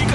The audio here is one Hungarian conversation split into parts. kik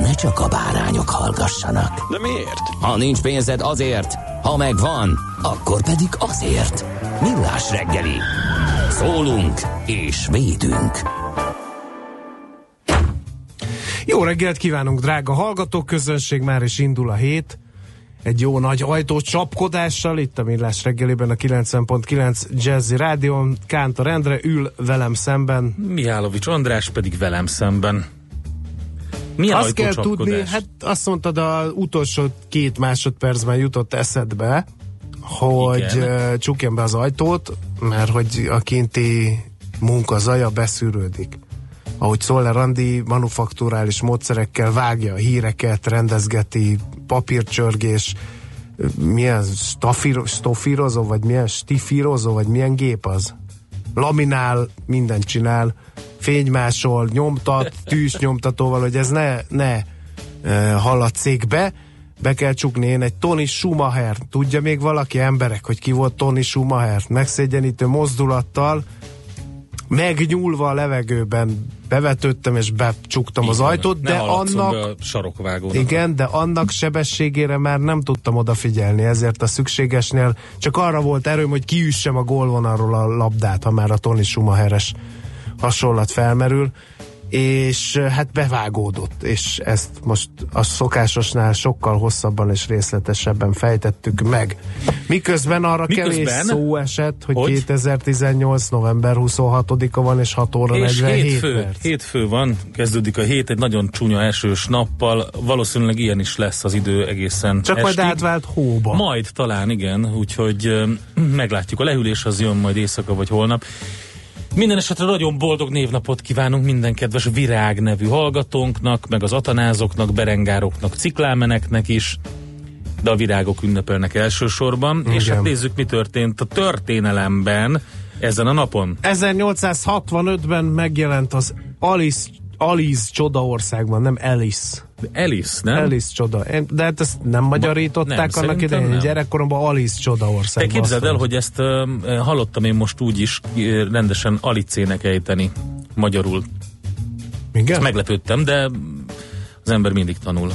ne csak a bárányok hallgassanak. De miért? Ha nincs pénzed, azért, ha megvan, akkor pedig azért. Millás reggeli. Szólunk és védünk. Jó reggelt kívánunk, drága hallgatóközönség, már is indul a hét. Egy jó nagy ajtó csapkodással, itt a Millás reggeliben a 90.9 Jazzy Rádion. Kántor Endre ül velem szemben. Mihálovics András pedig velem szemben. Milyen azt kell tudni, hát azt mondtad, az utolsó 2 másodpercben jutott eszedbe, hogy csukjam be az ajtót, mert hogy a kinti munka zaja beszűrődik. Ahogy Szoller Andi manufakturális módszerekkel vágja a híreket, rendezgeti, papírcsörgés, milyen stifírozó, vagy milyen gép az? Laminál, mindent csinál, fénymásol, nyomtat, tűznyomtatóval, hogy ez ne hallatszék be. Be kell csukni. Én egy Toni Schumacher, tudja még valaki, emberek, hogy ki volt Toni Schumacher? Megszégyenítő mozdulattal, megnyúlva a levegőben bevetődtem és becsuktam az ajtót, de annak sarokvágónak. Igen, de annak sebességére már nem tudtam odafigyelni, ezért a szükségesnél csak arra volt erőm, hogy kiüssem a gólvonalról a labdát, ha már a Toni Schumacheres hasonlat felmerül, és hát bevágódott, és ezt most a szokásosnál sokkal hosszabban és részletesebben fejtettük meg. Miközben arra kevés szó esett, hogy 2018. november 26-a van, és 6 óra 47 perc. Hétfő van, kezdődik a hét, egy nagyon csúnya esős nappal, valószínűleg ilyen is lesz az idő egészen estig. Csak majd átvált hóba. Majd talán, igen, úgyhogy meglátjuk, a lehűlés az jön majd éjszaka vagy holnap. Minden esetre nagyon boldog névnapot kívánunk minden kedves Virág nevű hallgatónknak, meg az atanázoknak, berengároknak, ciklámeneknek is, de a virágok ünnepelnek elsősorban. Igen. És hát nézzük, mi történt a történelemben ezen a napon. 1865-ben megjelent az Alice Csodaországban, nem Alice. Alice, nem? Alice Csoda. De hát ezt nem magyarították nem, annak idején. Gyerekkoromban Alice Csodaországban. Te képzeld el, hogy ezt hallottam én most úgy is rendesen Alicének ejteni magyarul. Igen? Ezt meglepődtem, de az ember mindig tanul.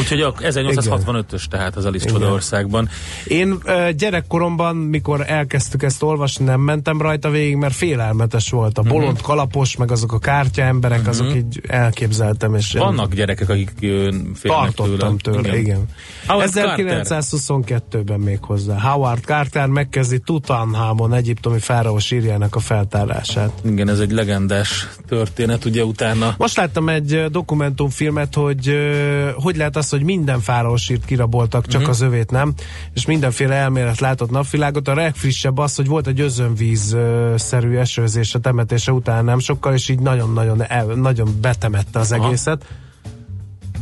Úgyhogy 1865-ös tehát az Alice Csodaországban. Én gyerekkoromban, mikor elkezdtük ezt olvasni, nem mentem rajta végig, mert félelmetes volt. A bolond kalapos, meg azok a kártyaemberek, azok így elképzeltem. És vannak gyerekek, akik félnek tőle. Tartottam tőle, igen. 1922-ben még hozzá. Howard Carter megkezdi Tutanhamon egyiptomi fáraó sírjának a feltárását. Igen, ez egy legendás történet, ugye utána. Most láttam egy dokumentumfilmet, hogy lehet az, hogy minden fáraó sírt kiraboltak, csak az övét nem, és mindenféle elmélet látott napvilágot. A legfrissebb az, hogy volt egy özönvízszerű esőzés a temetése után nem sokkal, és így nagyon-nagyon betemette az egészet,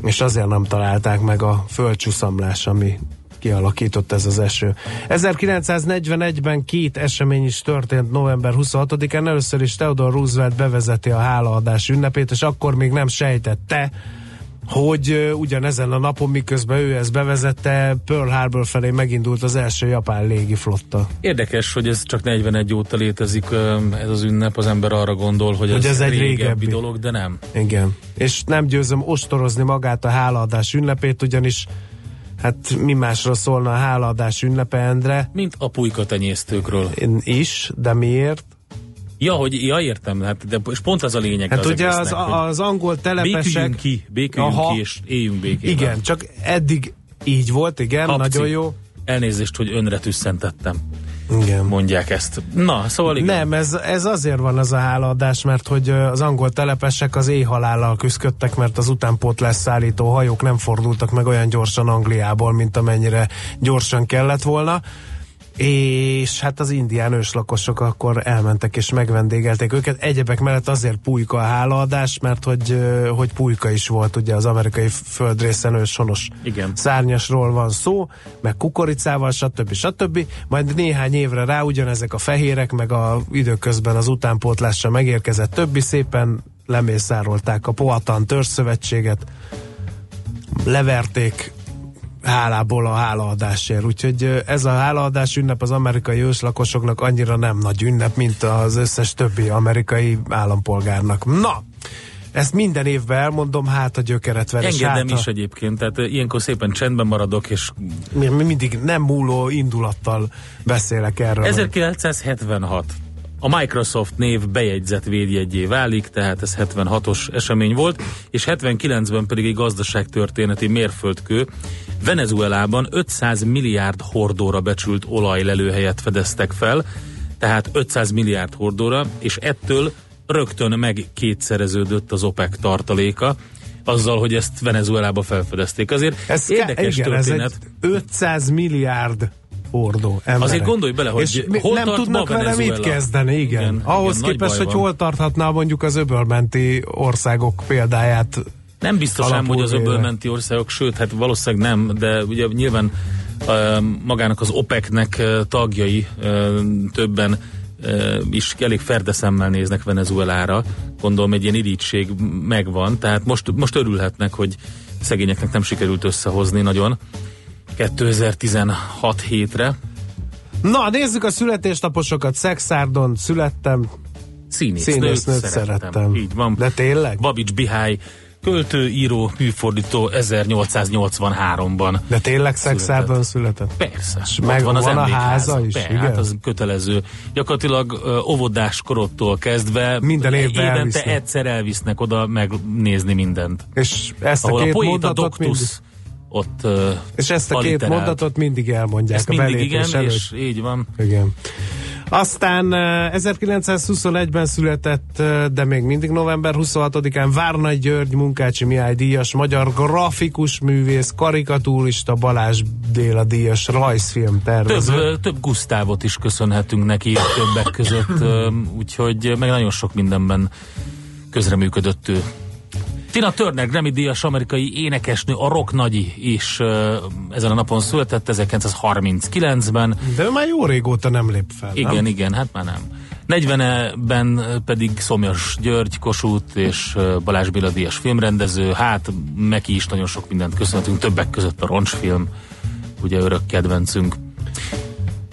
és azért nem találták meg a földcsuszamlás, ami kialakított ez az eső. 1941-ben 2 esemény is történt november 26-án. Először is Theodore Roosevelt bevezeti a hálaadás ünnepét, és akkor még nem sejtette, hogy ugyanezen a napon, miközben ő ezt bevezette, Pearl Harbor felé megindult az első japán légiflotta. Érdekes, hogy ez csak 41 óta létezik ez az ünnep, az ember arra gondol, hogy ez egy régebbi dolog, de nem. Igen, és nem győzöm ostorozni magát a hálaadás ünnepét, ugyanis hát mi másra szólna a hálaadás ünnepe, Endre? Mint a pulykatenyésztőkről. Én is, de miért? Ja, értem, hát, de pont az a lényeg. Hát az ugye egésznek, az angol telepesek... Béküljünk ki, és éljünk békében. Igen, csak eddig így volt, igen, Habci. Nagyon jó. Elnézést, hogy önre tüsszentettem. Igen. Mondják ezt. Na, szóval igen. Nem, ez azért van az a hálaadás, mert hogy az angol telepesek az éhhalállal küzdöttek, mert az utánpótlás szállító hajók nem fordultak meg olyan gyorsan Angliából, mint amennyire gyorsan kellett volna. És hát az indián őslakosok akkor elmentek és megvendégelték őket. Egyebek mellett azért pulyka a hálaadás, mert hogy pulyka is volt, ugye az amerikai földrészen őshonos szárnyasról van szó, meg kukoricával, stb. Majd néhány évre rá ugyanezek a fehérek, meg a időközben az utánpótlásra megérkezett többi szépen lemészárolták a Powhatan törzszövetséget, leverték hálából a hálaadásért. Úgyhogy ez a hálaadás ünnep az amerikai őslakosoknak annyira nem nagy ünnep, mint az összes többi amerikai állampolgárnak. Na! Ezt minden évben elmondom, hát a gyökeret veres. Engedem is egyébként, tehát ilyenkor szépen csendben maradok, és... Mindig nem múló indulattal beszélek erről. 1976. A Microsoft név bejegyzett védjegyé válik, tehát ez 76-os esemény volt, és 79-ben pedig egy gazdaságtörténeti mérföldkő. Venezuelában 500 milliárd hordóra becsült olajlelőhelyet fedeztek fel, tehát 500 milliárd hordóra, és ettől rögtön megkétszereződött az OPEC tartaléka, azzal, hogy ezt Venezuelába felfedezték. Azért ez érdekes történet. Ez 500 milliárd hordó emberek. Azért gondolj bele, hogy és hol nem tudnak vele mit kezdeni, igen. Ahhoz igen, képest, hogy hol tarthatná mondjuk az öbölmenti országok példáját. Nem biztos ám, hogy az öbölmenti országok, sőt, hát valószínűleg nem, de ugye nyilván magának az OPEC-nek tagjai többen is elég ferdeszemmel néznek Venezuelára. Gondolom, egy ilyen irigység megvan, tehát most örülhetnek, hogy szegényeknek nem sikerült összehozni nagyon 2016 hétre. Na, nézzük a születésnaposokat. Szexárdon születtem. Színésznőt szerettem. Így van. De tényleg? Babics Bihai költő, író, műfordító 1883-ban. De tényleg Szexárdon született? Persze. Megvan az emlékház. A háza is. Hát az kötelező. Gyakorlatilag óvodás korodtól kezdve minden évente egyszer elvisznek oda megnézni mindent. És ezt a két mondatot ott, és ezt a két mondatot mindig elmondják. Ezt a mindig belépés igen, és így van. Igen. Aztán 1921-ben született, de még mindig november 26-án Várnagy György, Munkácsi Mihály díjas, magyar grafikus művész, karikatúrista, Balázs Béla díjas, rajzfilm tervező. Több Gusztávot is köszönhetünk neki többek között, úgyhogy meg nagyon sok mindenben közreműködött ő. Tina Turner, Grammy-díjas amerikai énekesnő, a rock nagyi is ezen a napon született, 1939-ben. De már jó régóta nem lép fel, igen, nem? Igen, hát már nem. 40-ben pedig Szomjas György, Kossuth és Balázs Béla díjas filmrendező, hát neki is nagyon sok mindent köszönhetünk, többek között a roncsfilm, ugye örök kedvencünk.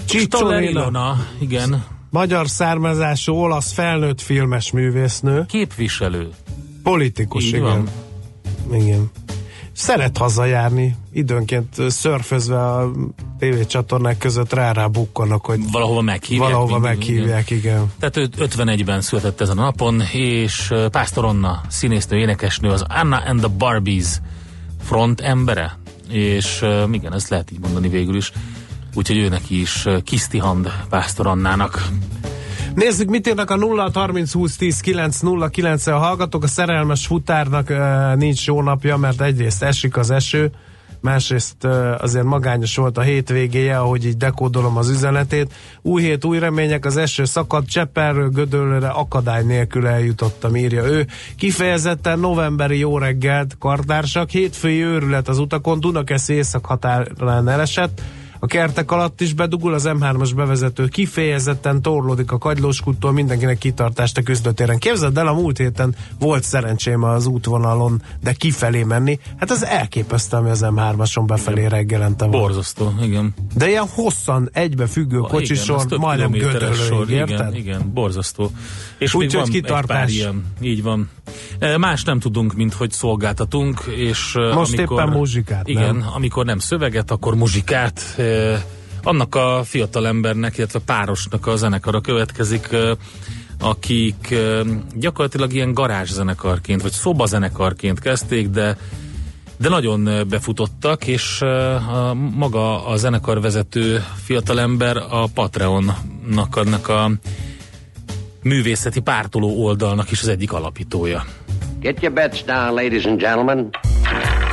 Csicsó Ilona, igen. Magyar származású olasz felnőtt filmes művésznő. Képviselő. Politikus, így igen. Van. Igen. Szeret hazajárni, időnként szörfözve a tévécsatornák között rá bukkannak, hogy valahova meghívják, igen. Tehát 51-ben született ezen a napon, és Pásztor Anna, színésznő, énekesnő, az Anna and the Barbies front embere, és igen, ezt lehet így mondani végül is, úgyhogy őnek is Kisztihand Pásztor Annának. Nézzük, mit írnak a 0-30-20-10-9-0-9-el hallgatók. A szerelmes futárnak nincs jó napja, mert egyrészt esik az eső, másrészt azért magányos volt a hétvégéje, ahogy így dekódolom az üzenetét. Új hét, új remények, az eső szakadt, Cseperről Gödöllőre akadály nélkül eljutottam, írja ő. Kifejezetten novemberi jó reggelt, kartársak. Hétfői őrület az utakon, Dunakeszi észak határán elesett. A kertek alatt is bedugul, az M3-as bevezető kifejezetten torlódik a Kagylóskúttól, mindenkinek kitartást a küzdőtéren. Képzeld el, a múlt héten volt szerencsém az útvonalon, de kifelé menni. Hát ez elképesztő, ami az M3-ason befelé reggelente van. Borzasztó, igen. De ilyen hosszan egybefüggő kocsisor, majdnem Gödöllőig, érted? Igen, borzasztó. Úgyhogy kitartás. Ilyen, így van. Más nem tudunk, mint hogy szolgáltatunk, és most amikor, éppen muzsikát, igen, nem? Amikor nem szöveget, akkor muzsikát. Annak a fiatalembernek, illetve párosnak a zenekara következik, akik gyakorlatilag ilyen garázszenekarként, vagy szobazenekarként kezdték, de nagyon befutottak, és maga a zenekarvezető fiatalember a Patreonnak, annak a művészeti pártoló oldalnak is az egyik alapítója. Get your bets down, ladies and gentlemen.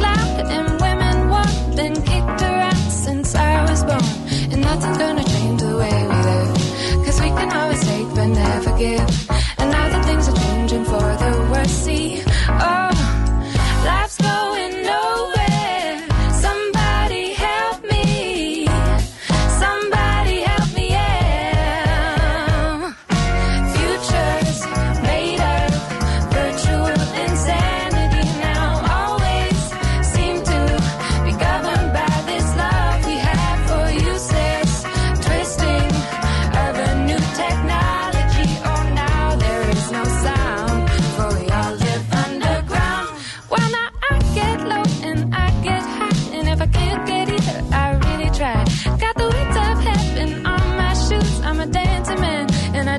louder and women walked and kicked her out since I was born. And nothing's gonna change the way we live, cause we can always take but never give. And now that things are changing for the worse, see, oh, life's going nowhere. Somebody help me, somebody help me, yeah. Futures made of virtual insanity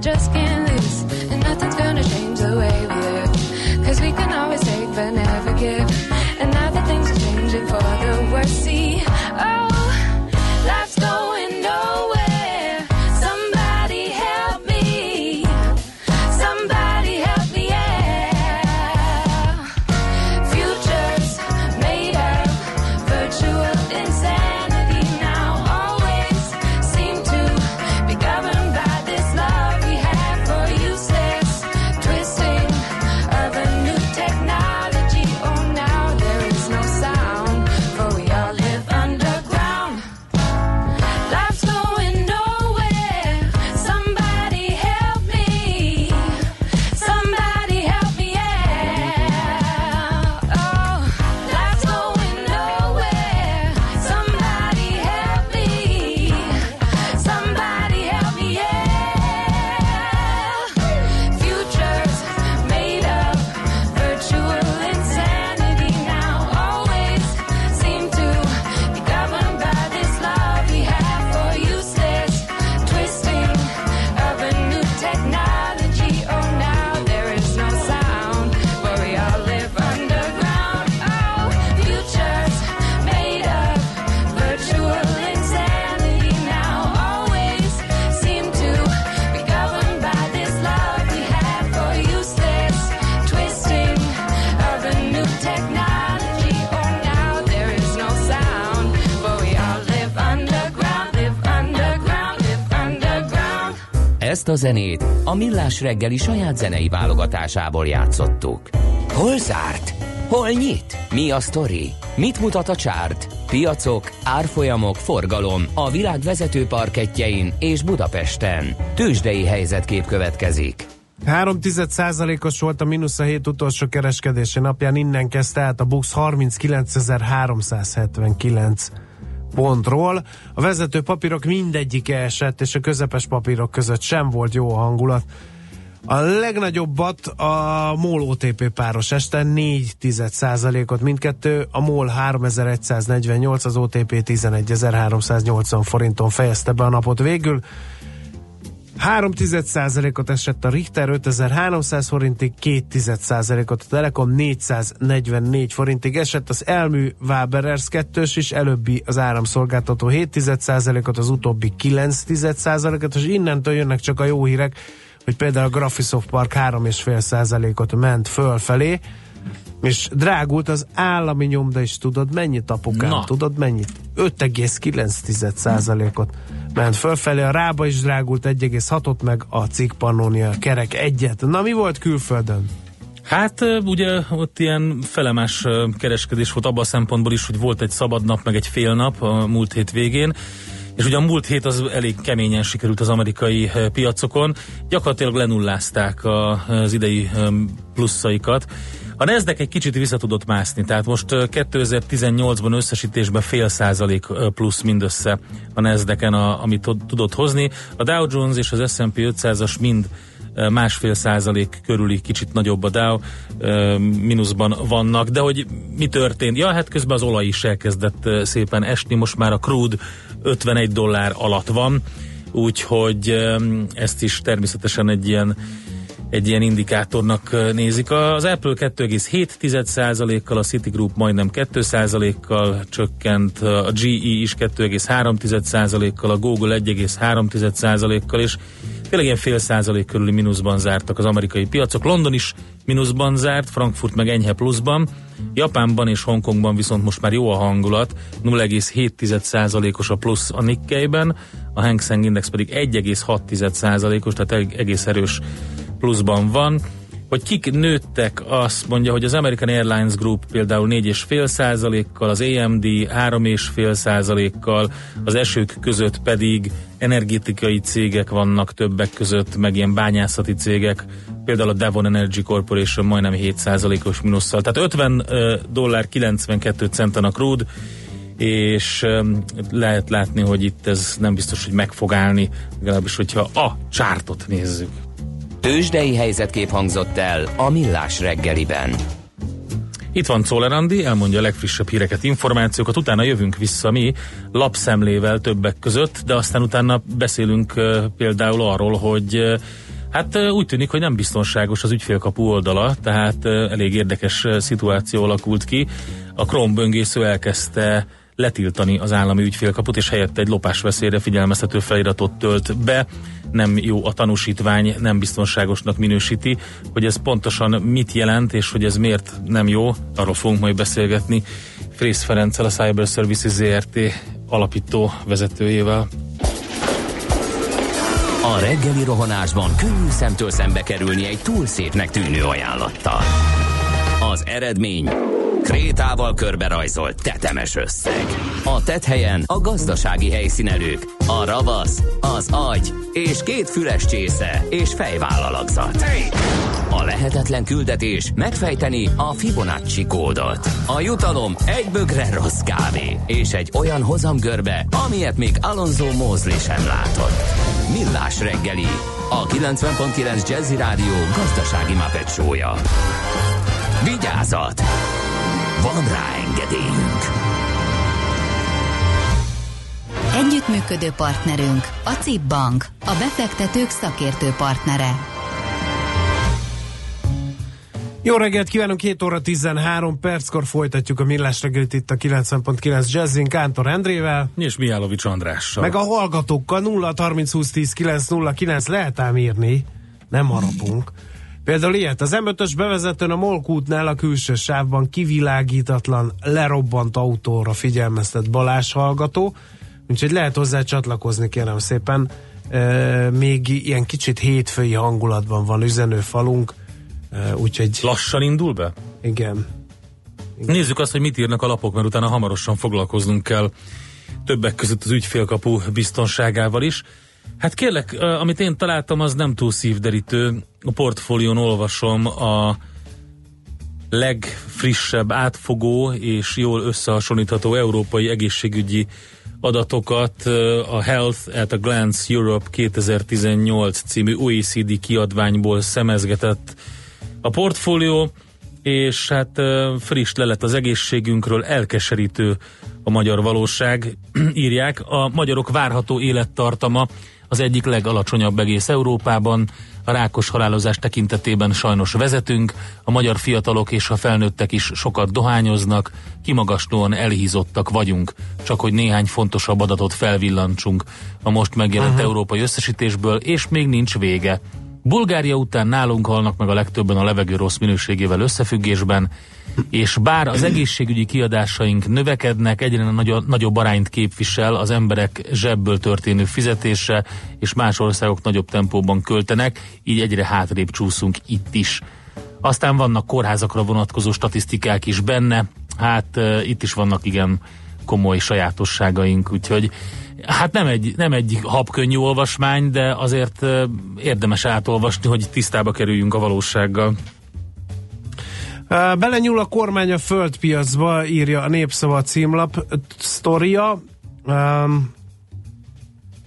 just can't lose, and nothing's gonna change the way we live, cause we can always take but never give, and now that things are changing for the worse, see, oh, life's going nowhere, somebody help me, somebody help me, yeah, futures made of virtual insanity now always seem to be governed. Ezt a zenét a Millás reggeli saját zenei válogatásából játszottuk. Hol zárt? Hol nyit? Mi a sztori? Mit mutat a csárt? Piacok, árfolyamok, forgalom a világ vezető parkettjein és Budapesten. Tőzsdei helyzetkép következik. 3,1%-os volt a mínusz a hét utolsó kereskedési napján, innen kezdte át a BUX 39.379 pontról. A vezető papírok mindegyike esett, és a közepes papírok között sem volt jó a hangulat. A legnagyobbat a MOL OTP páros este, 0,4%-ot mindkettő, a MOL 3148, az OTP 11.380 forinton fejezte be a napot végül. 0,3%-ot esett a Richter 5.300 forintig, 0,2%-ot a Telekom 444 forintig esett, az Elmű Waberers 2-ös is, előbbi az áramszolgáltató 7%-ot, az utóbbi 9%-ot, és innentől jönnek csak a jó hírek, hogy például a Graphisoft Park 3,5%-ot ment fölfelé, és drágult az állami nyomda is, tudod mennyit, apukám? Na. Tudod mennyit? 5,9%-ot ment fölfelé, a Rába is drágult 1,6-ot, meg a Cikkpannónia kerek 1-et. Na, mi volt külföldön? Hát ugye ott ilyen felemás kereskedés volt abban a szempontból is, hogy volt egy szabad nap, meg egy fél nap a múlt hét végén. És ugye a múlt hét az elég keményen sikerült az amerikai piacokon, gyakorlatilag lenullázták az idei pluszaikat. A NASDAQ egy kicsit vissza tudott mászni, tehát most 2018-ban összesítésben 0,5% plusz mindössze a NASDAQ-en, amit tudott hozni. A Dow Jones és az S&P 500-as mind 1,5% körüli, kicsit nagyobb a Dow, mínuszban vannak, de hogy mi történt? Ja, hát közben az olaj is elkezdett szépen esni, most már a crude $51 alatt van, úgyhogy ezt is természetesen egy ilyen indikátornak nézik. Az Apple 2,7%-kal, a Citigroup majdnem 2%-kal csökkent, a GE is 2,3%-kal, a Google 1,3%-kal, és tényleg ilyen 0,5% körüli mínuszban zártak az amerikai piacok. London is mínuszban zárt, Frankfurt meg enyhe pluszban, Japánban és Hongkongban viszont most már jó a hangulat, 0,7%-os a plusz a Nikkeiben, a Hang Seng Index pedig 1,6%-os, tehát egész erős pluszban van. Hogy kik nőttek, azt mondja, hogy az American Airlines Group például 4,5%-kal, az AMD 3,5%-kal, az esők között pedig energetikai cégek vannak többek között, meg ilyen bányászati cégek, például a Devon Energy Corporation majdnem 7%-os minusszal. Tehát $50.92 a crude, és lehet látni, hogy itt ez nem biztos, hogy meg fog állni, legalábbis, hogyha a csártot nézzük. Tőzsdei helyzetkép hangzott el a Millás reggeliben. Itt van Czoller Andi, elmondja a legfrissebb híreket, információkat, utána jövünk vissza mi lapszemlével többek között, de aztán utána beszélünk például arról, hogy hát úgy tűnik, hogy nem biztonságos az ügyfélkapu oldala, tehát elég érdekes szituáció alakult ki. A krómböngésző elkezdte letiltani az állami ügyfélkaput, és helyette egy lopásveszélyre figyelmeztető feliratot tölt be. Nem jó a tanúsítvány, nem biztonságosnak minősíti. Hogy ez pontosan mit jelent, és hogy ez miért nem jó, arról fogunk majd beszélgetni Frész Ferenccel, a Cyber Services ZRT alapító vezetőjével. A reggeli rohanásban könnyű szemtől szembe kerülni egy túl szépnek tűnő ajánlattal. Az eredmény... krétával körberajzolt tetemes összeg. A tetthelyen a gazdasági helyszínelők, a ravasz, az agy és két füles csésze és fejvállalakzat. A lehetetlen küldetés megfejteni a Fibonacci kódot. A jutalom egy bögre rossz kávé és egy olyan hozamgörbe, amilyet még Alonso Mosley sem látott. Millás reggeli, a 90.9 Jazzy Rádió gazdasági mápet show-ja. Vigyázat! Van rá engedélyünk! Együttműködő partnerünk a CIP Bank, a befektetők szakértő partnere. Jó reggelt kívánunk, 7:13 folytatjuk a Millás reggelit itt a 90.9 Jazzin, Kántor Endrével. És Mihálovics Andrással. Meg a hallgatókkal 0-30-20-10-9-09 lehet ám írni, nem harapunk. Például ilyet, az M5-ös bevezetőn a MOL kútnál a külső sávban kivilágítatlan, lerobbant autóra figyelmeztet Balázs hallgató, úgyhogy lehet hozzá csatlakozni, kérem szépen. Még ilyen kicsit hétfői hangulatban van üzenőfalunk, úgyhogy... Lassan indul be? Igen. Igen. Nézzük azt, hogy mit írnak a lapok, mert utána hamarosan foglalkoznunk kell többek között az ügyfélkapu biztonságával is. Hát kérlek, amit én találtam, az nem túl szívderítő. A Portfólión olvasom a legfrissebb, átfogó és jól összehasonlítható európai egészségügyi adatokat, a Health at a Glance Europe 2018 című OECD kiadványból szemezgetett a Portfólió, és hát friss lelet az egészségünkről, elkeserítő a magyar valóság, írják. A magyarok várható élettartama az egyik legalacsonyabb egész Európában, a rákos halálozás tekintetében sajnos vezetünk, a magyar fiatalok és a felnőttek is sokat dohányoznak, kimagaslóan elhízottak vagyunk, csak hogy néhány fontosabb adatot felvillantsunk a most megjelent európai összesítésből, és még nincs vége. Bulgária után nálunk halnak meg a legtöbben a levegő rossz minőségével összefüggésben, és bár az egészségügyi kiadásaink növekednek, egyre nagyobb arányt képvisel az emberek zsebből történő fizetése, és más országok nagyobb tempóban költenek, így egyre hátrébb csúszunk itt is. Aztán vannak kórházakra vonatkozó statisztikák is benne, hát itt is vannak igen komoly sajátosságaink, úgyhogy hát nem egy habkönnyű olvasmány, de azért érdemes átolvasni, hogy tisztába kerüljünk a valósággal. Belenyúl a kormány a földpiacba, írja a Népszava címlap sztoria.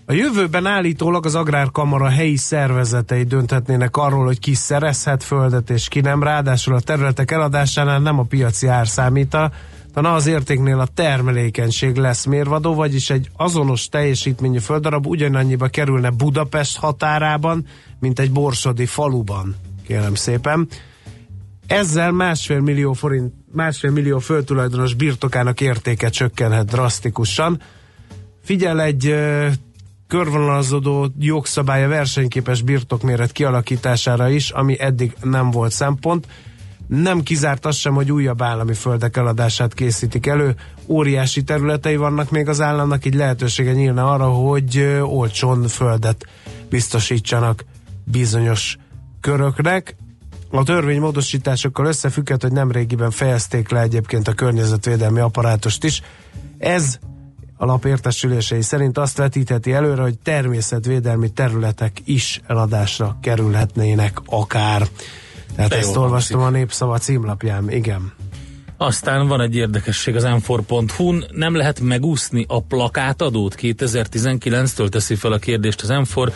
A jövőben állítólag az Agrárkamara helyi szervezetei dönthetnének arról, hogy ki szerezhet földet és ki nem, ráadásul a területek eladásánál nem a piaci ár számít, hanem az értéknél a termelékenység lesz mérvadó, vagyis egy azonos teljesítményű földdarab ugyanannyiba kerülne Budapest határában, mint egy borsodi faluban, kérem szépen. Ezzel 1,5 millió földtulajdonos birtokának értéke csökkenhet drasztikusan. Figyel egy körvonalazódó jogszabály a versenyképes birtokméret kialakítására is, ami eddig nem volt szempont. Nem kizárt az sem, hogy újabb állami földek eladását készítik elő. Óriási területei vannak még az államnak, így lehetősége nyílna arra, hogy olcsón földet biztosítsanak bizonyos köröknek. A törvénymódosításokkal összefügghet, hogy nemrégiben fejezték le egyébként a környezetvédelmi apparátust is. Ez alapértesülései szerint azt vetítheti előre, hogy természetvédelmi területek is eladásra kerülhetnének akár. Tehát ezt olvastam a Népszava címlapján, igen. Aztán van egy érdekesség az amfor.hu-n, nem lehet megúszni a plakátadót 2019-től, teszi fel a kérdést az Amfor.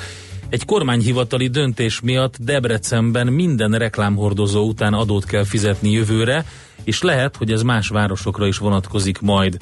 Egy kormányhivatali döntés miatt Debrecenben minden reklámhordozó után adót kell fizetni jövőre, és lehet, hogy ez más városokra is vonatkozik majd.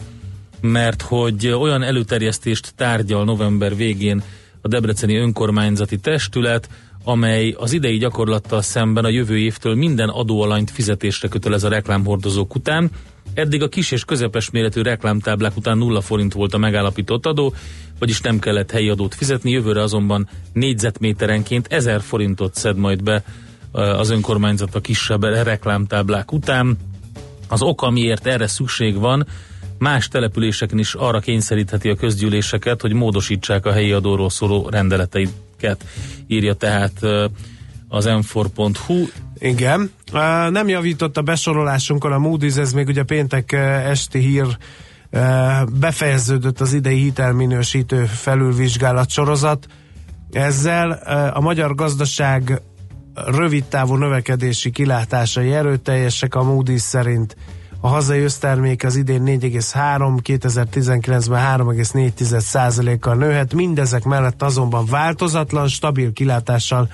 Mert hogy olyan előterjesztést tárgyal november végén a debreceni önkormányzati testület, amely az idei gyakorlattal szemben a jövő évtől minden adóalanyt fizetésre kötelez a reklámhordozók után. Eddig a kis és közepes méretű reklámtáblák után 0 forint volt a megállapított adó, vagyis nem kellett helyi adót fizetni, jövőre azonban négyzetméterenként 1000 forintot szed majd be az önkormányzat a kisebb reklámtáblák után. Az oka, miért erre szükség van, más településeken is arra kényszerítheti a közgyűléseket, hogy módosítsák a helyi adóról szóló rendeleteiket, írja tehát az m4.hu. Igen, nem javított a besorolásunkon a Moody's, ez még ugye péntek esti hír, befejeződött az idei hitelminősítő felülvizsgálat sorozat. Ezzel a magyar gazdaság rövidtávú növekedési kilátásai erőteljesek, a Moody's szerint a hazai össztermék az idén 4,3, 2019-ben 3,4%-kal nőhet, mindezek mellett azonban változatlan, stabil kilátással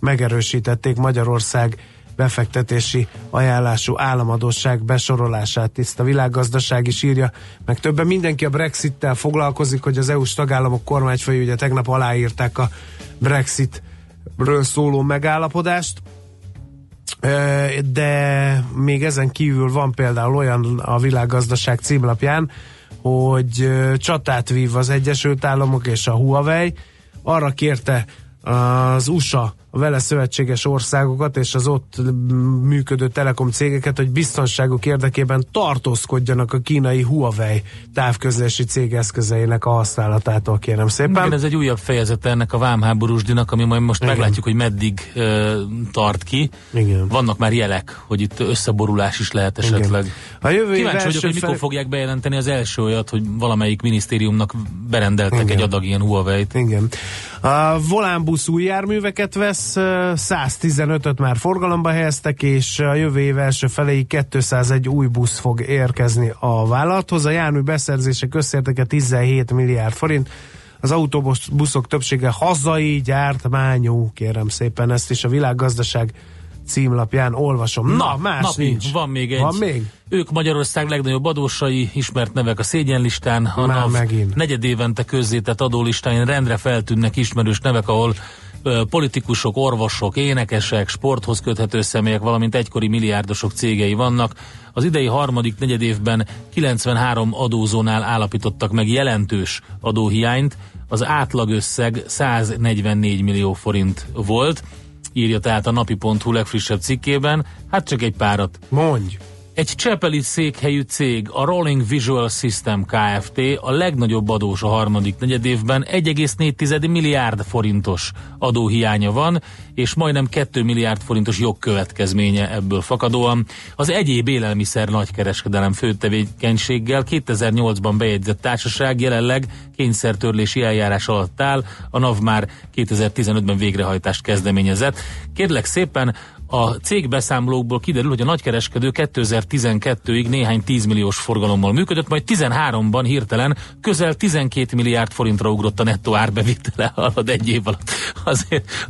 megerősítették Magyarország befektetési ajánlású államadósság besorolását. Ezt a Világgazdaság is írja, meg többen. Mindenki a Brexittel foglalkozik, hogy az EU-s tagállamok kormányfői ugye tegnap aláírták a Brexitről szóló megállapodást, de még ezen kívül van például olyan a Világgazdaság címlapján, hogy csatát vív az Egyesült Államok és a Huawei. Arra kérte az USA a vele szövetséges országokat és az ott működő telekom cégeket, hogy biztonságuk érdekében tartózkodjanak a kínai Huawei távközlési cég eszközeinek a használatától, kérem szépen. Igen, ez egy újabb fejezete ennek a vámháborúsdinak, ami majd most, igen, meglátjuk, hogy meddig tart ki. Igen. Vannak már jelek, hogy itt összeborulás is lehet esetleg. Kíváncsi vagyok, hogy mikor fogják bejelenteni az első olyat, hogy valamelyik minisztériumnak berendeltek, igen, egy adag ilyen Huawei-t. Igen. A volánbusz új járműveket vesz, 115-öt már forgalomba helyeztek, és a jövő év első feléig 201 új busz fog érkezni a vállalathoz. A jármű beszerzések összértéke 17 milliárd forint. Az autóbuszok többsége hazai gyártmányú, kérem szépen, ezt is a Világgazdaság címlapján olvasom. Na, nincs. Van még egy. Van még? Ők Magyarország legnagyobb adósai, ismert nevek a szégyenlistán. A NAV negyedévente közzétett adólistáin rendre feltűnnek ismerős nevek, ahol politikusok, orvosok, énekesek, sporthoz köthető személyek, valamint egykori milliárdosok cégei vannak. Az idei harmadik negyedévben 93 adózónál állapítottak meg jelentős adóhiányt. Az átlagösszeg 144 millió forint volt, írja tehát a napi.hu legfrissebb cikkében. Hát csak egy párat. Mondj! Egy csepeli székhelyű cég, a Rolling Visual System Kft. A legnagyobb adós a harmadik negyedévben, 1,4 milliárd forintos adóhiánya van, és majdnem 2 milliárd forintos jogkövetkezménye ebből fakadóan. Az egyéb élelmiszer nagykereskedelem főtevékenységgel 2008-ban bejegyzett társaság jelenleg kényszertörlési eljárás alatt áll, a NAV már 2015-ben végrehajtást kezdeményezett. Kérlek szépen, a cégbeszámolókból kiderül, hogy a nagykereskedő 2012-ig néhány 10 milliós forgalommal működött, majd 13-ban hirtelen közel 12 milliárd forintra ugrott a nettó árbevitele alatt egy év alatt.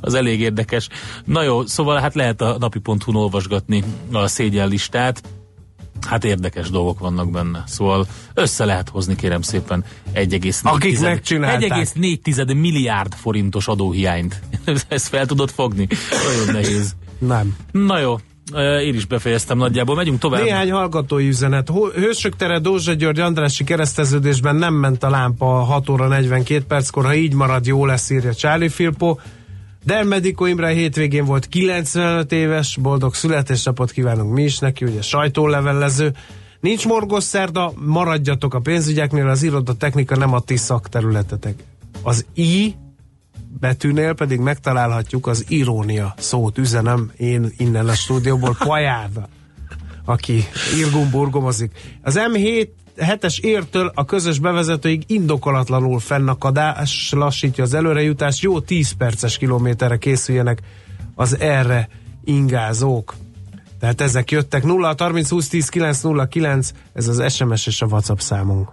Az elég érdekes. Na jó, szóval hát lehet a napi.hu-n olvasgatni a szégyenlistát. Hát érdekes dolgok vannak benne. Szóval össze lehet hozni, kérem szépen, 1,4 milliárd forintos adóhiányt. Ezt fel tudod fogni? Nagyon nehéz. Nem. Na jó, én is befejeztem nagyjából, megyünk tovább. Néhány hallgatói üzenet. Hősök tere, Dózsa György Andrássy kereszteződésben nem ment a lámpa 6 óra 42 perckor, ha így marad, jó lesz, írja Charlie Filpo. Dermedikó Imre hétvégén volt 95 éves, boldog születésnapot kívánunk mi is neki, ugye sajtólevelező. Nincs morgos szerda, maradjatok a pénzügyeknél, az irodatechnika nem a ti szakterületetek. Az I betűnél pedig megtalálhatjuk az irónia szót. Üzenem én innen a stúdióból Pajáda, aki irgum-burgumozik. Az M7-es értől a közös bevezetőig indokolatlanul fennakadás lassítja az előrejutást. Jó 10 perces kilométerre készüljenek az erre ingázók. Tehát ezek jöttek. 0-30-20-10-9-09, ez az SMS és a WhatsApp számunk.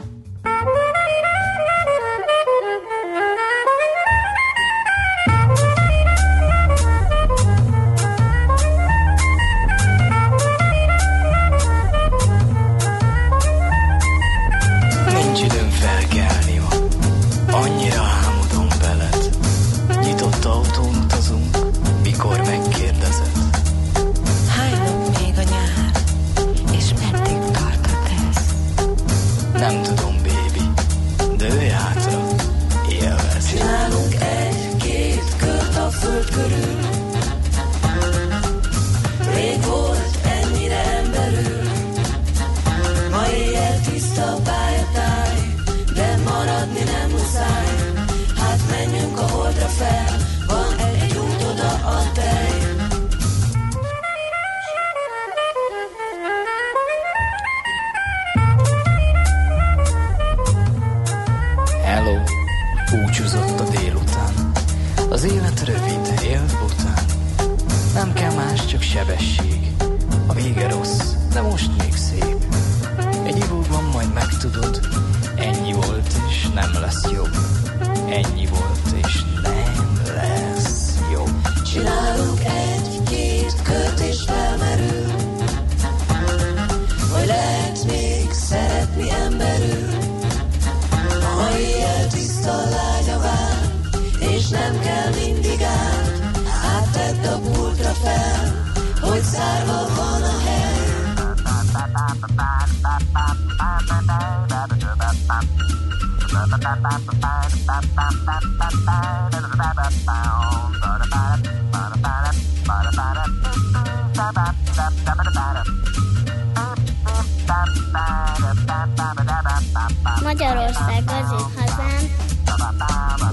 Magyarország az én hazám,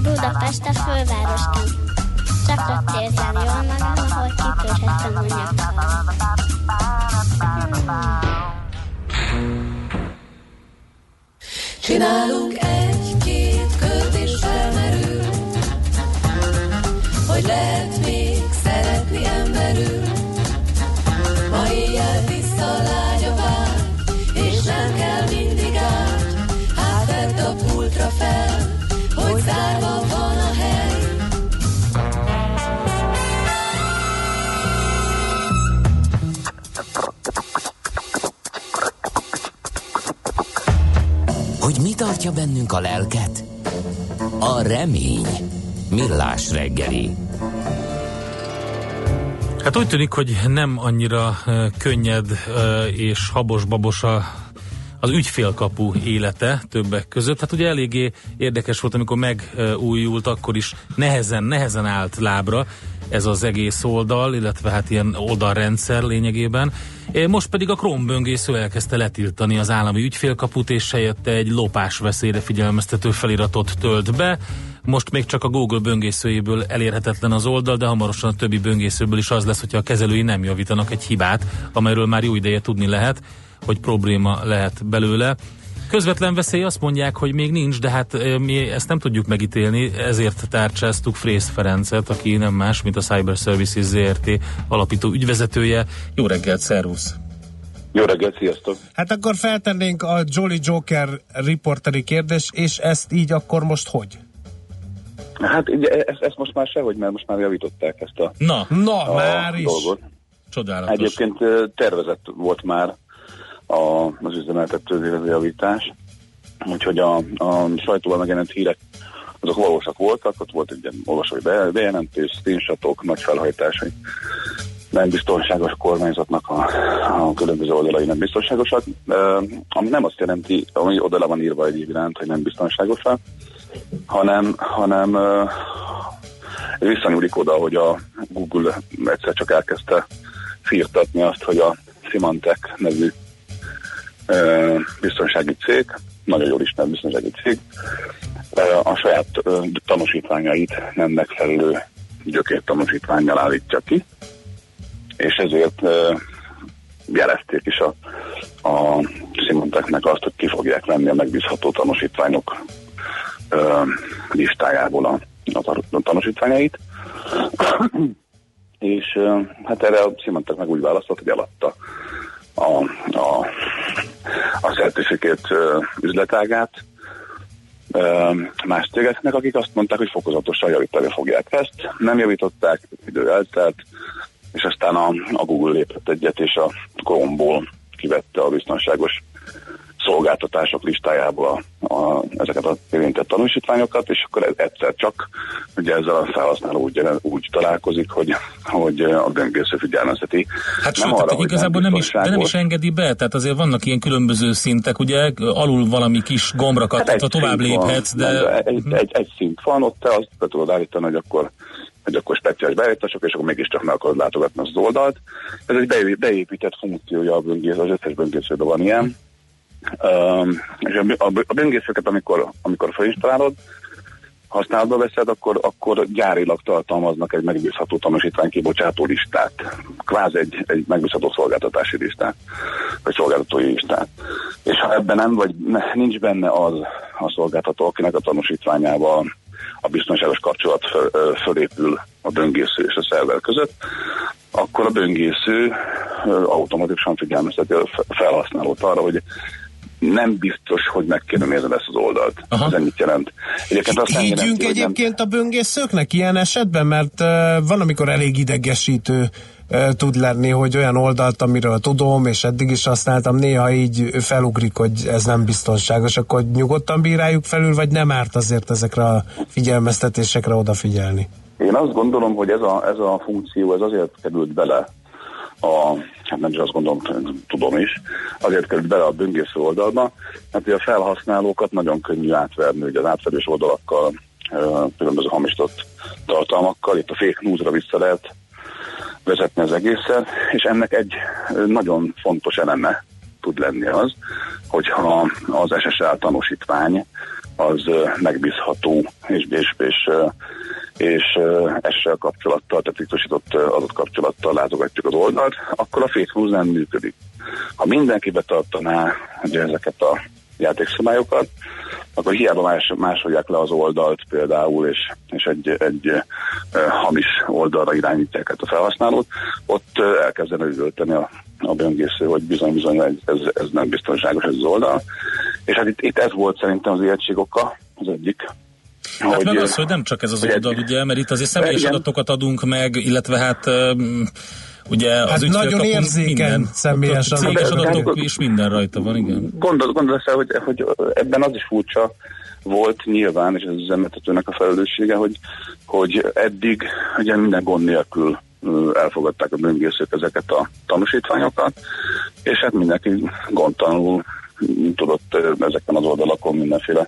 Budapest a fővárosként. Csak ott érzem jól magam, ahol kitörhetem a nyakam. Csinálunk egy-két kört és felmerül, hogy lehet még szeretni emberül. Ma éjjel vissza a lágya vár, és nem kell mindig át. A pultra fel, hogy zárva van a hely. Hogy mi tartja bennünk a lelket? A remény. Millás reggeli. Hát úgy tűnik, hogy nem annyira könnyed és habos-babos a az ügyfélkapu élete többek között. Hát ugye eléggé érdekes volt, amikor megújult, akkor is nehezen állt lábra ez az egész oldal, illetve hát ilyen oldalrendszer lényegében. Most pedig a krónböngésző elkezdte letiltani az állami ügyfélkaput, és helyette egy lopásveszélyre figyelmeztető feliratot tölt be. Most még csak a Google böngészőjéből elérhetetlen az oldal, de hamarosan a többi böngészőből is az lesz, hogyha a kezelői nem javítanak egy hibát, amelyről már jó ideje tudni lehet, hogy probléma lehet belőle. Közvetlen veszély azt mondják, hogy még nincs, de hát mi ezt nem tudjuk megítélni, ezért tárcsáztuk Frész Ferencet, aki nem más, mint a Cyber Services ZRT alapító ügyvezetője. Jó reggelt, szervusz! Jó reggelt, sziasztok! Hát akkor feltennénk a Jolly Joker riporteri kérdés, és ezt így akkor most hogy? Hát ezt most már sehogy, mert most már javították ezt a dolgot. Na, már is! Csodálatos! Egyébként tervezett volt már az üzemeltetővé az javítás, úgyhogy a sajtóban megjelent hírek azok valósak voltak, ott volt egy olvasói bejelentés, screenshotok, nagy felhajtás, nem biztonságos kormányzatnak a különböző oldalai nem biztonságosak, ami nem azt jelenti, ami oda le van írva egy iránt, hogy nem biztonságosak, hanem visszanyúlik oda, hogy a Google egyszer csak elkezdte firtatni azt, hogy a Symantec nevű biztonsági cég, nagyon jól ismert biztonsági cég, a saját tanúsítványait nem megfelelő gyökér tanúsítvánnyal állítja ki, és ezért jelezték is a Symantecnek azt, hogy ki fogják venni a megbízható tanúsítványok listájából a tanúsítványait, és hát erre a Symantec meg úgy választott, hogy eladta a certificate üzletágát más cégeknek, akik azt mondták, hogy fokozatosan javítani fogják ezt. Nem javították, idő eltelt, és aztán a Google lépett egyet, és a Chrome-ból kivette a biztonságos szolgáltatások listájából ezeket az érintett tanúsítványokat, és akkor egyszer csak ugye ezzel a felhasználó úgy találkozik, hogy a böngésző figyelmezteti. Hát sőt, tehát igazából nem is engedi be, tehát azért vannak ilyen különböző szintek, ugye alul valami kis gombra kattintva tovább léphetsz, de... Egy szint van, ott te azt be tudod állítani, hogy akkor speciális beállítások, és akkor mégiscsak meg akarod látogatni az oldalt. Ez egy beépített funkciója a böngésző, az összes böngészőben van ilyen. És a böngészőket, amikor felinstalálod, használatba veszed, akkor gyárilag tartalmaznak egy megbízható tanúsítványkibocsátó listát, kvázi egy megbízható szolgáltatási listát, vagy szolgáltatói listát. És ha ebben nem vagy, nincs benne az a szolgáltató, akinek a tanúsítványával a biztonságos kapcsolat fölépül a böngésző és a szerver között, akkor a böngésző automatikusan figyelmezteti a felhasználót arra, hogy nem biztos, hogy meg kéne nézni ezt az oldalt. Aha. Ez ennyit jelent. Higgyünk egyébként a böngészőknek ilyen esetben, mert van, amikor elég idegesítő tud lenni, hogy olyan oldalt, amiről tudom, és eddig is használtam, néha így felugrik, hogy ez nem biztonságos, akkor nyugodtan bíráljuk felül, vagy nem árt azért ezekre a figyelmeztetésekre odafigyelni? Én azt gondolom, hogy ez a funkció, ez azért került bele hát nem is azt gondolom, tudom is, azért került bele a böngésző oldalba, mert a felhasználókat nagyon könnyű átverni, ugye az átverős oldalakkal, különböző hamisított tartalmakkal, itt a fake news-ra vissza lehet vezetni az egészet, és ennek egy nagyon fontos eleme tud lenni az, hogyha az SSL tanúsítvány az megbízható és SSL kapcsolattal, tehát biztosított adott kapcsolattal látogatjuk az oldalt, akkor a fake news nem működik. Ha mindenki betartaná ezeket a játékszabályokat, akkor hiába másolják le az oldalt például, és egy hamis oldalra irányítják a felhasználót, ott elkezdene üvölteni a böngésző, hogy bizony ez nem biztonságos ez az oldal. És hát itt ez volt szerintem az ilyettség oka, az egyik. Hát meg az, hogy nem csak ez az oldal, ugye, mert itt azért személyes adatokat adunk meg, illetve hát... Ugye az hát nagyon érzékeny személyes adatok is minden rajta van, igen. Gondolsz el, hogy ebben az is furcsa volt nyilván, és ez az üzemeltetőnek a felelőssége, hogy eddig ugye minden gond nélkül elfogadták a böngészők ezeket a tanúsítványokat, és hát mindenki gondtalanul tudott ezeken az oldalakon mindenféle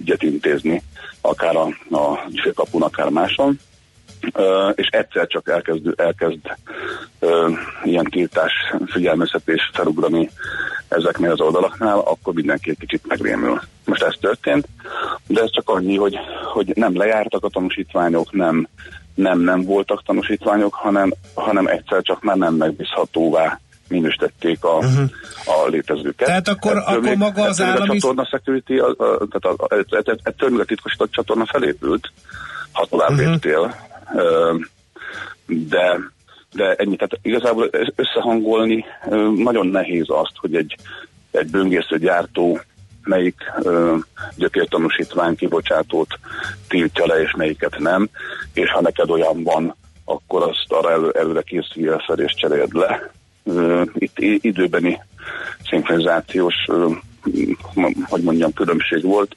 ügyet intézni, akár a félkapun, akár máson. És egyszer csak elkezd ilyen tiltás, figyelmeztetés felugrani ezeknél az oldalaknál, akkor mindenki egy kicsit megrémül. Most ez történt, de ez csak annyi, hogy nem lejártak a tanúsítványok, nem voltak tanúsítványok, hanem egyszer csak már nem megbízhatóvá minősítették a létezőket. Tehát akkor maga az állami... Ettől még a titkosított csatorna felépült, ha tovább léptél, de ennyi. Tehát igazából összehangolni nagyon nehéz azt, hogy egy böngészőgyártó melyik gyökértanúsítvány kibocsátót tiltja le, és melyiket nem, és ha neked olyan van, akkor azt arra előre készülj fel és cseréld le. Itt időbeni szinkronizációs, hogy mondjam, különbség volt.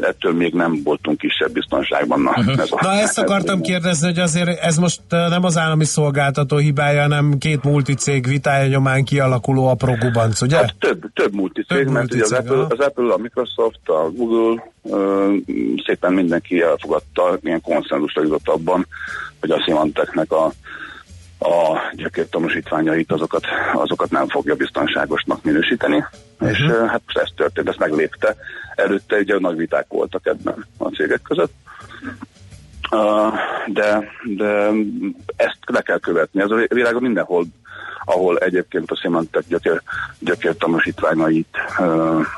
Ettől még nem voltunk kisebb biztonságban. Na, ezt akartam kérdezni, hogy azért ez most nem az állami szolgáltató hibája, hanem két multicég vitája nyomán kialakuló apró gubanc, ugye? Hát több multicég, mert ugye az Apple, a Microsoft, a Google szépen mindenki elfogadta, ilyen konszenzusra jutott abban, hogy a Symantecnek a gyökértanúsítványait azokat nem fogja biztonságosnak minősíteni, és hát ez történt, ezt meglépte. Előtte ugye nagy viták voltak ebben a cégek között, de ezt le kell követni. Ez a világon mindenhol, ahol egyébként a Symantec gyökértanúsítványait,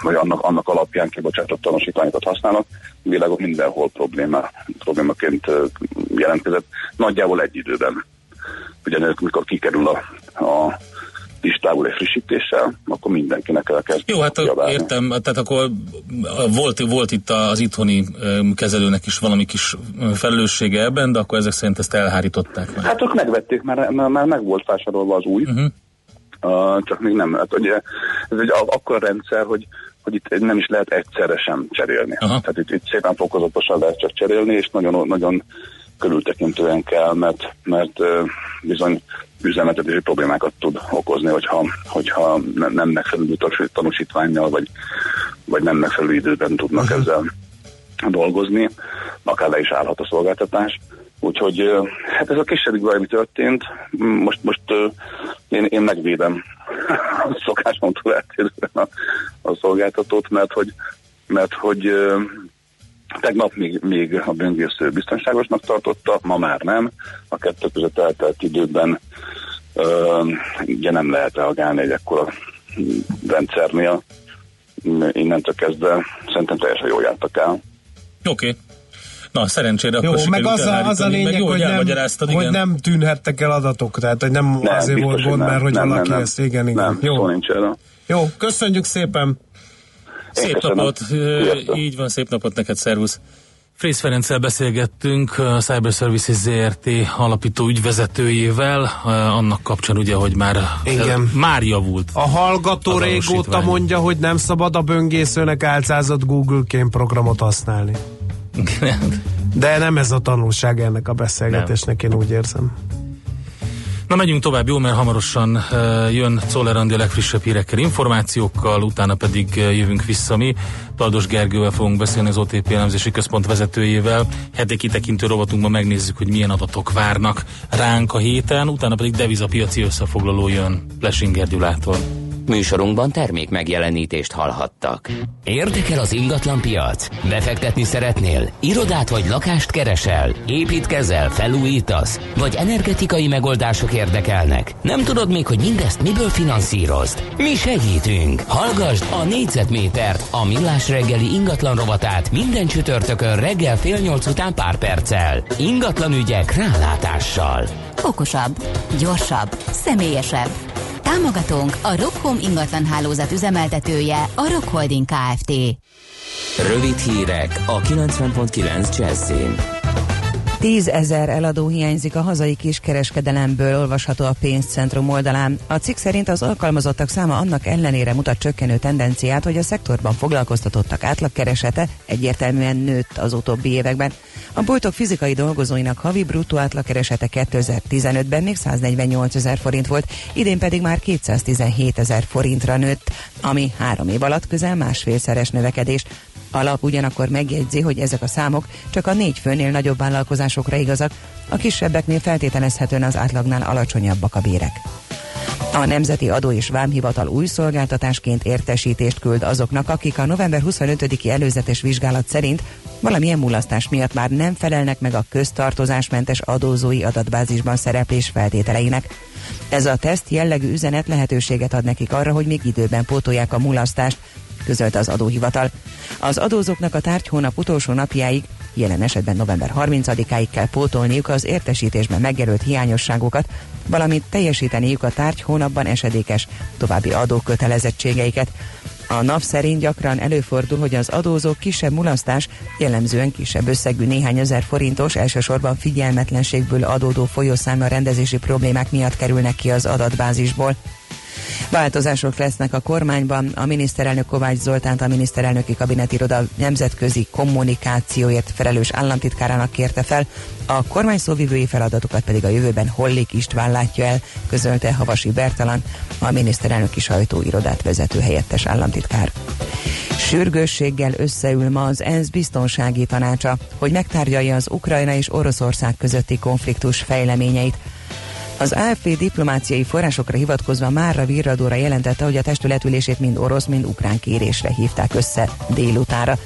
vagy annak alapján kibocsátott tanúsítványokat használnak, a világon mindenhol problémaként jelentkezett, nagyjából egy időben. Ugyanők, mikor kikerül a listából egy frissítéssel, akkor mindenkinek elkezd. Jó, hát értem, tehát akkor volt itt az itthoni kezelőnek is valami kis felelőssége ebben, de akkor ezek szerint ezt elhárították. Vagy? Hát ők megvették, már meg volt vásárolva az új, csak még nem. Hát, ugye, ez egy akkora rendszer, hogy itt nem is lehet egyszerre sem cserélni. Aha. Tehát itt szépen fokozatosan lehet csak cserélni, és nagyon, nagyon körültekintően kell, mert bizony üzemeltetési problémákat tud okozni, hogyha nem megfelelő tanúsítvánnyal, vagy nem megfelelő időben tudnak ezzel dolgozni, akár le is állhat a szolgáltatás. Úgyhogy hát ez a kisebbik baj, ami történt, most én megvédem a szokásomtól eltérően a szolgáltatót, mert hogy tegnap még a böngésző biztonságosnak tartotta, ma már nem. A kettő között eltelt időben ugye nem lehet reagálni egy ekkora rendszernél. Innentől kezdve szerintem teljesen jól jártak el. Oké. Na, szerencsére akkor sikerült elhárítani. Az a lényeg, hogy nem tűnhettek el adatok, tehát hogy nem azért volt gond, mert hogy valaki ezt igen. Jó. Szó nincs erre. Jó, köszönjük szépen! Szép napot, így van, szép napot neked, szervusz. Frész Ferenccel beszélgettünk, a Cyber Services ZRT alapító ügyvezetőjével, annak kapcsán ugye, hogy már javult. A hallgató régóta mondja, hogy nem szabad a böngészőnek álcázott Google Cam programot használni. De nem ez a tanulság ennek a beszélgetésnek, én úgy érzem. Na, megyünk tovább, jó, mert hamarosan jön Czoller Andi a legfrissebb hírekkel, információkkal, utána pedig jövünk vissza mi. Taldos Gergővel fogunk beszélni, az OTP elemzési központ vezetőjével. Heti kitekintő rovatunkban megnézzük, hogy milyen adatok várnak ránk a héten, utána pedig devizapiaci összefoglaló jön Lesinger Gyulától. Műsorunkban termék megjelenítést hallhattak. Érdekel az ingatlanpiac? Befektetni szeretnél? Irodát vagy lakást keresel? Építkezel? Felújítasz? Vagy energetikai megoldások érdekelnek? Nem tudod még, hogy mindezt miből finanszírozd? Mi segítünk! Hallgasd a Négyzetmétert, a Millás reggeli ingatlan rovatát minden csütörtökön reggel fél nyolc után pár perccel. Ingatlanügyek rálátással. Okosabb, gyorsabb, személyesebb. Támogatónk a Rock Home ingatlanhálózat üzemeltetője, a Rock Holding Kft. Rövid hírek a 90.9 Jazzyn. 10 000 eladó hiányzik a hazai kiskereskedelemből, olvasható a pénzcentrum oldalán. A cikk szerint az alkalmazottak száma annak ellenére mutat csökkenő tendenciát, hogy a szektorban foglalkoztatottak átlagkeresete egyértelműen nőtt az utóbbi években. A boltok fizikai dolgozóinak havi bruttó átlagkeresete 2015-ben még 148 000 forint volt, idén pedig már 217 000 forintra nőtt, ami 3 év alatt közel 1,5-szeres növekedés. A lap ugyanakkor megjegyzi, hogy ezek a számok csak a 4 főnél nagyobb vállalkozásokra igazak, a kisebbeknél feltételezhetően az átlagnál alacsonyabbak a bérek. A Nemzeti Adó és Vámhivatal új szolgáltatásként értesítést küld azoknak, akik a november 25-i előzetes vizsgálat szerint valamilyen mulasztás miatt már nem felelnek meg a köztartozásmentes adózói adatbázisban szereplés feltételeinek. Ez a teszt jellegű üzenet lehetőséget ad nekik arra, hogy még időben pótolják a mulasztást, közölte az adóhivatal. Az adózóknak a tárgyhónap utolsó napjáig, jelen esetben november 30-áig kell pótolniuk az értesítésben megjelölt hiányosságokat, valamint teljesíteniük a tárgyhónapban esedékes további adókötelezettségeiket. A NAV szerint gyakran előfordul, hogy az adózók kisebb mulasztás, jellemzően kisebb összegű néhány ezer forintos, elsősorban figyelmetlenségből adódó folyószámla rendezési problémák miatt kerülnek ki az adatbázisból. Változások lesznek a kormányban. A miniszterelnök Kovács Zoltánt a miniszterelnöki kabinetiroda nemzetközi kommunikációért felelős államtitkárának kérte fel, a kormány szóvivői feladatokat pedig a jövőben Hollik István látja el, közölte Havasi Bertalan, a miniszterelnöki sajtóirodát vezető helyettes államtitkár. Sürgősséggel összeül ma az ENSZ biztonsági tanácsa, hogy megtárgyalja az Ukrajna és Oroszország közötti konfliktus fejleményeit. Az AFP diplomáciai forrásokra hivatkozva márra virradóra jelentette, hogy a testület ülését mind orosz, mind ukrán kérésre hívták össze délutára.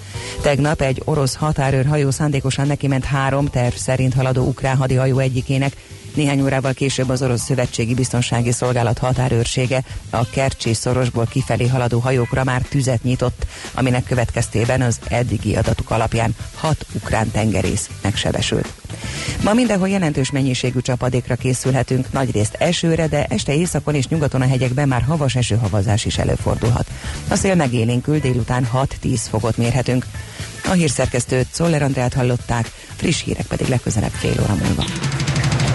Tegnap egy orosz határőrhajó szándékosan nekiment 3 terv szerint haladó ukrán hadihajó egyikének. Néhány órával később az orosz szövetségi biztonsági szolgálat határőrsége a Kercsi szorosból kifelé haladó hajókra már tüzet nyitott, aminek következtében az eddigi adatok alapján 6 ukrán tengerész megsebesült. Ma mindenhol jelentős mennyiségű csapadékra készülhetünk, nagyrészt esőre, de este északon és nyugaton a hegyekben már havas esőhavazás is előfordulhat. A szél megélénkül, délután 6-10 fokot mérhetünk. A hírszerkesztőt, Czoller Andrát hallották, friss hírek pedig legközelebb fél óra múlva.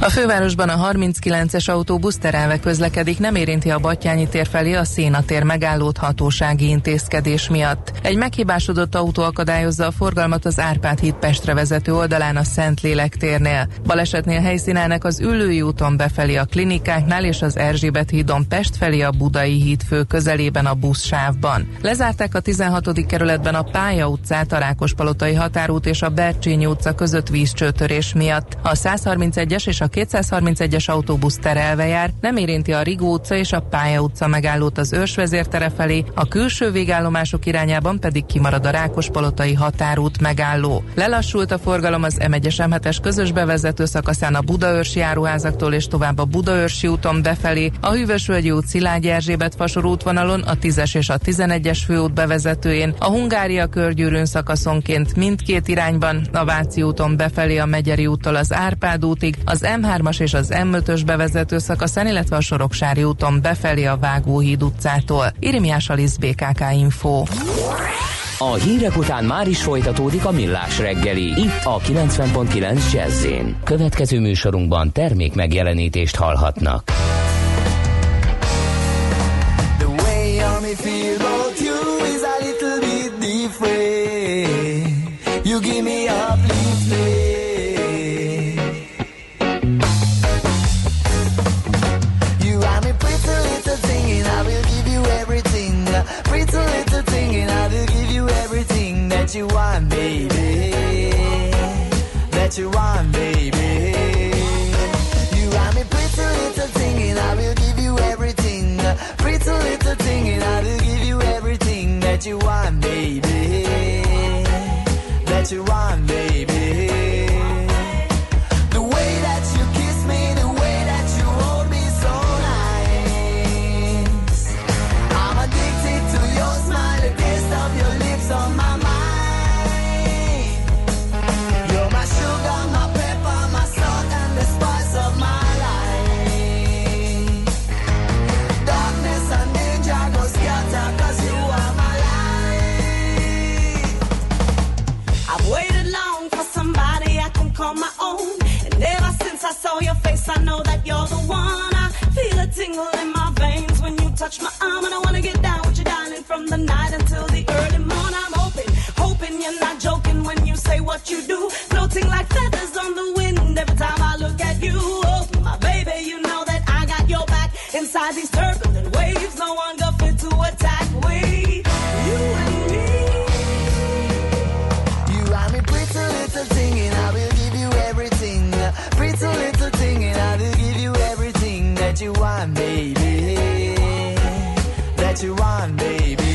A fővárosban a 39-es autóbusz terelve közlekedik, nem érinti a Battyányi tér felé a Széna tér megállót hatósági intézkedés miatt. Egy meghibásodott autó akadályozza a forgalmat az Árpád híd Pestre vezető oldalán a Szentlélek térnél. Balesetnél helyszínelnek az Üllői úton befelé a klinikáknál és az Erzsébet hídon Pest felé a Budai híd fő közelében a buszsávban. Lezárták a 16. kerületben a Pálya utcát, a Rákospalotai határút és a Bercsényi utca között vízcsőtörés miatt. A 131-es és a 231-es autóbusz terelve jár, nem érinti a Rigó utca és a Pálya utca megállót az Őrs vezértere felé, a külső végállomások irányában pedig kimarad a Rákospalotai határút megálló. Lelassult a forgalom az M1-es M7-es közös bevezető szakaszán a Budaörsi áruházaktól és tovább a Budaörsi úton befelé, a Hűvösvölgyi út Szilágyi Erzsébet fasor útvonalon, a 10-es és a 11-es főút bevezetőjén, a Hungária körgyűrűn szakaszonként mindkét irányban, a Váci úton befelé a Megyeri úttól az Árpád útig, az M3-as és az M5-ös bevezető szakaszán, illetve a Soroksári úton befelé a Vágóhíd utcától. Irimiás Alisz, BKK Info. A hírek után már is folytatódik a Millás reggeli, itt a 90.9 Jazz-én. Következő műsorunkban termék megjelenítést hallhatnak. The way I feel about you is a little bit different. You give me a please. Pretty little thing, and I will give you everything that you want, baby. That you want, baby. You are my pretty little thing, and I will give you everything. Pretty little thing, and I will give you everything that you want, baby. That you want, baby. The way that you kiss me, the way that you hold me so nice. I'm addicted. Your smile, the taste of your lips on my mind. You're my sugar, my pepper, my salt, and the spice of my life. Darkness and danger go scatter, cause you are. what you do, floating like feathers on the wind every time I look at you. Oh, my baby, you know that I got your back inside these turbulent waves. No one got fit to attack. We, you and me. You are my pretty little thing, and I will give you everything. Pretty little thing, and I will give you everything that you want, baby. That you want, baby.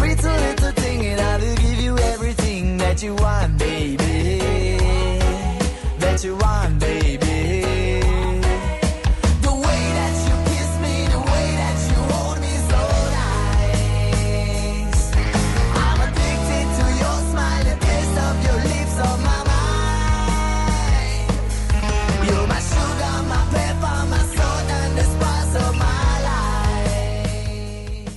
Pretty little thing, and I will give you everything that you want, baby. That you want, baby. The way that you kiss me, the way that you hold me so nice. I'm addicted to your smile, the taste of your lips on my mind. You're my sugar, my pepper, my soul, and the spice of my life.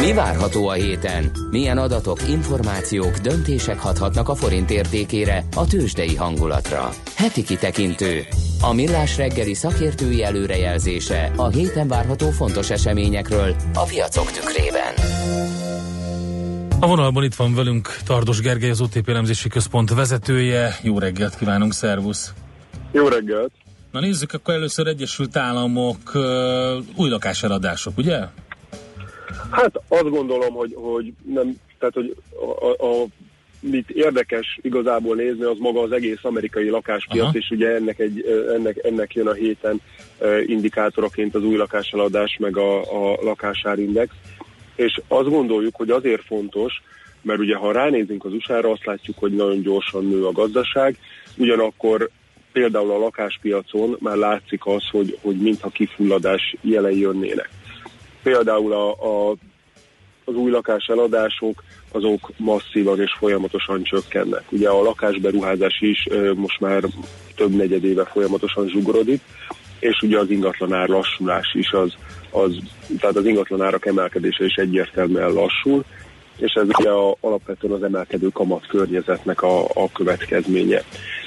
Mi várható a héten? Milyen adatok, információk, döntések hathatnak a forint értékére, a tőzsdei hangulatra? Heti kitekintő. A Millás reggeli szakértői előrejelzése a héten várható fontos eseményekről a piacok tükrében. A vonalban itt van velünk Tardos Gergely, az OTP elemzési központ vezetője. Jó reggelt kívánunk, szervusz! Jó reggelt! Na nézzük akkor először Egyesült Államok új lakáseladások, ugye? Hát azt gondolom, hogy nem, tehát hogy mit érdekes igazából nézni, az maga az egész amerikai lakáspiac. Aha. És ugye ennek jön a héten indikátoraként az új lakáseladás meg a lakásárindex, és azt gondoljuk, hogy azért fontos, mert ugye ha ránézünk az USA-ra, azt látjuk, hogy nagyon gyorsan nő a gazdaság, ugyanakkor például a lakáspiacon már látszik az, hogy mintha kifulladás jelei jönnének. Például az új lakáseladások azok masszívan és folyamatosan csökkennek. Ugye a lakásberuházás is most már több negyedéve folyamatosan zsugorodik, és ugye az ingatlanár lassulás is, tehát az ingatlanárak emelkedése is egyértelműen lassul, és ez ugye alapvetően az emelkedő kamat környezetnek a következménye.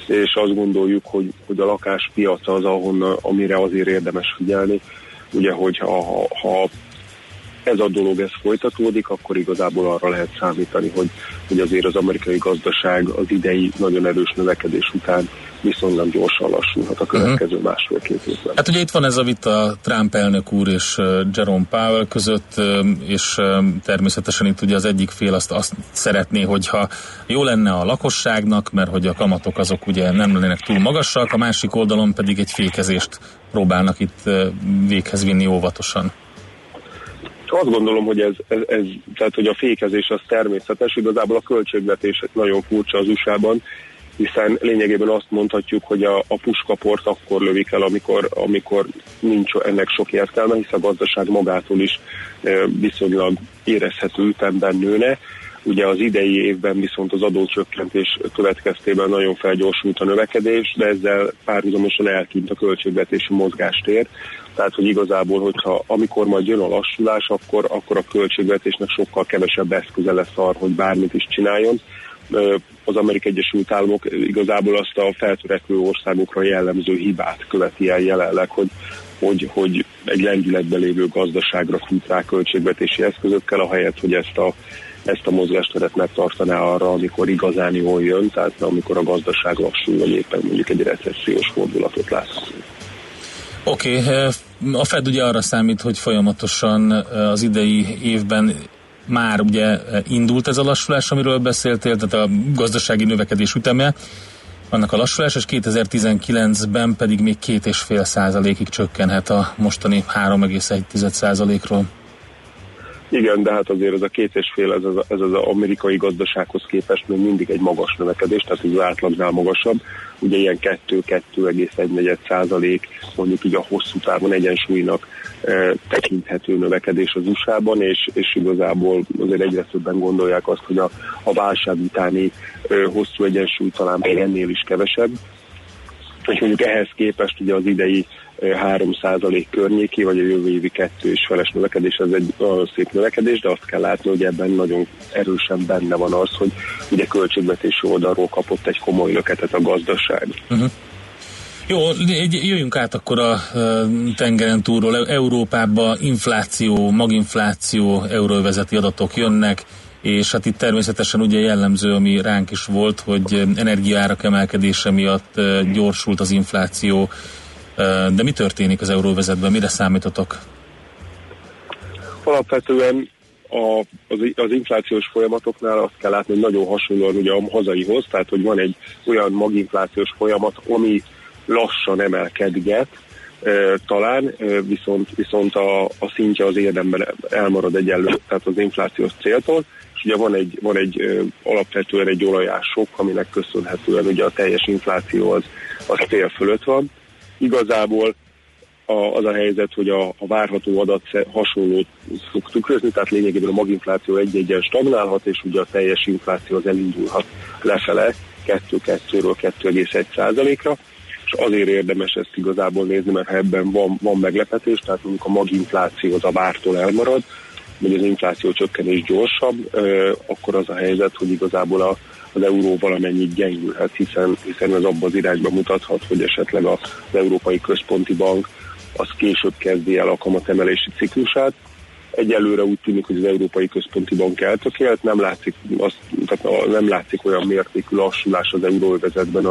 És azt gondoljuk, hogy a lakáspiac az, amire azért érdemes figyelni, ugye, hogy ha ez a dolog folytatódik, akkor igazából arra lehet számítani, hogy azért az amerikai gazdaság az idei nagyon erős növekedés után viszonylag gyorsan lassulhat a következő másfél-két évben. Hát ugye itt van ez a vita Trump elnök úr és Jerome Powell között, és természetesen itt ugye az egyik fél azt szeretné, hogyha jó lenne a lakosságnak, mert hogy a kamatok azok ugye nem lennének túl magasak, a másik oldalon pedig egy fékezést próbálnak itt véghez vinni óvatosan. Azt gondolom, hogy ez tehát, hogy a fékezés az természetes, igazából a költségvetés nagyon furcsa az USA-ban, hiszen lényegében azt mondhatjuk, hogy a puskaport akkor lövik el, amikor nincs ennek sok értelme, hiszen a gazdaság magától is viszonylag érezhető ütemben nőne. Ugye az idei évben viszont az adócsökkentés következtében nagyon felgyorsult a növekedés, de ezzel párhuzamosan eltűnt a költségvetési mozgástér. Tehát, hogy igazából, amikor majd jön a lassulás, akkor a költségvetésnek sokkal kevesebb eszköze lesz arra, hogy bármit is csináljon. Az Amerikai Egyesült Államok igazából azt a feltörekvő országokra jellemző hibát követi el jelenleg, hogy egy lendületben lévő gazdaságra fut rá költségvetési eszközökkel, ahelyett, hogy ezt a mozgásteret megtartaná arra, amikor igazán jól jön, tehát amikor a gazdaság lassul, vagy éppen mondjuk egy recessziós fordulatot láthatunk. Oké, a Fed ugye arra számít, hogy folyamatosan az idei évben már ugye indult ez a lassulás, amiről beszéltél, tehát a gazdasági növekedés üteme, annak a lassulás, és 2019-ben pedig még 2,5%-ig csökkenhet a mostani 3,1%-ról. Igen, de hát azért ez a 2,5 ez az amerikai gazdasághoz képest még mindig egy magas növekedés, tehát az átlagnál magasabb. Ugye ilyen 2,1% mondjuk így a hosszú távon egyensúlynak tekinthető növekedés az USA-ban, és igazából azért egyre többen gondolják azt, hogy a válság utáni hosszú egyensúly talán még ennél is kevesebb. És mondjuk ehhez képest ugye az idei 3% környéki, vagy a jövő évi 2,5-es növekedés, ez egy nagyon szép növekedés, de azt kell látni, hogy ebben nagyon erősen benne van az, hogy ugye költségvetési oldalról kapott egy komoly löketet a gazdaság. Uh-huh. Jó, jöjjünk át akkor a tengeren túlról Európába. Infláció, maginfláció, euróövezeti adatok jönnek, és hát itt természetesen ugye jellemző, ami ránk is volt, hogy energiaárak emelkedése miatt gyorsult az infláció. De mi történik az euróvezetben? Mire számítotok? Alapvetően az inflációs folyamatoknál azt kell látni, hogy nagyon hasonlóan ugye a hazaihoz, tehát hogy van egy olyan maginflációs folyamat, ami lassan emelkedget talán, viszont a szintje az érdemben elmarad egyelőre, tehát az inflációs céltól, és ugye van egy alapvetően egy olajások, aminek köszönhetően ugye a teljes infláció az cél fölött van. Igazából az a helyzet, hogy a várható adat hasonlót fog tükrözni, tehát lényegében a maginfláció egy-egyen stagnálhat, és ugye a teljes infláció az elindulhat lefele 2,2-ről 2,1%-ra, és azért érdemes ezt igazából nézni, mert ebben van meglepetés, tehát mondjuk a maginfláció az a vártól elmarad, vagy az infláció csökkenés gyorsabb, akkor az a helyzet, hogy igazából az euró valamennyit gyengülhet, hiszen ez abban az irányba mutathat, hogy esetleg az Európai Központi Bank az később kezdi el a kamatemelési ciklusát. Egyelőre úgy tűnik, hogy az Európai Központi Bank eltökélt, nem látszik olyan mértékű lassulás az euróövezetben,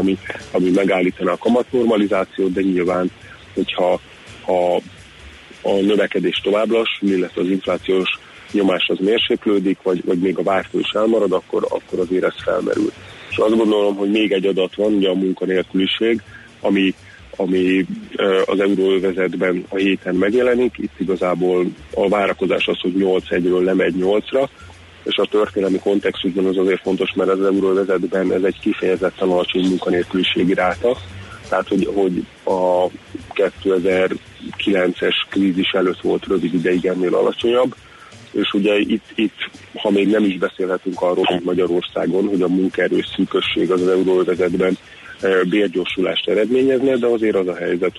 ami megállítaná a kamatnormalizációt, de nyilván, hogyha a növekedés tovább lassul, illetve az inflációs nyomás az mérséklődik, vagy még a vártól is elmarad, akkor azért ez felmerül. És azt gondolom, hogy még egy adat van, ugye a munkanélküliség, ami az euróövezetben a héten megjelenik. Itt igazából a várakozás az, hogy 8,1-ről lemegy 8-ra, és a történelmi kontextusban az azért fontos, mert az euróövezetben ez egy kifejezetten alacsony munkanélküliségi ráta, tehát hogy a 2009-es krízis előtt volt rövid ideig ennél alacsonyabb, és ugye itt, ha még nem is beszélhetünk arról, hogy Magyarországon, hogy a munkaerő szűkösség az euróövezetben bérgyorsulást eredményezne, de azért az a helyzet,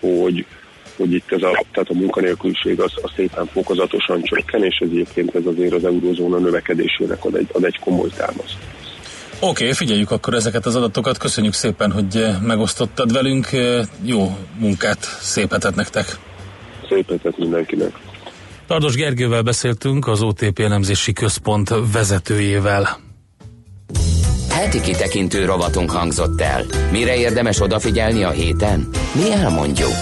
hogy itt tehát a munkanélküliség az szépen fokozatosan csökken, és egyébként ez azért az eurózóna növekedésének ad egy komoly támaszt. Oké, figyeljük akkor ezeket az adatokat. Köszönjük szépen, hogy megosztottad velünk. Jó munkát, szép hetet nektek! Szép hetet mindenkinek! Tardos Gergővel beszéltünk, az OTP elemzési központ vezetőjével. Heti kitekintő rovatunk hangzott el. Mire érdemes odafigyelni a héten? Mi elmondjuk.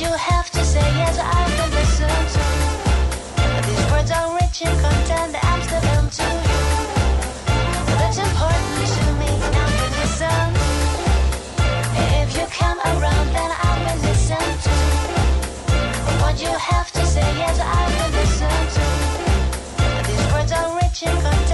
You have to say yes, I will listen to. These words are rich in content.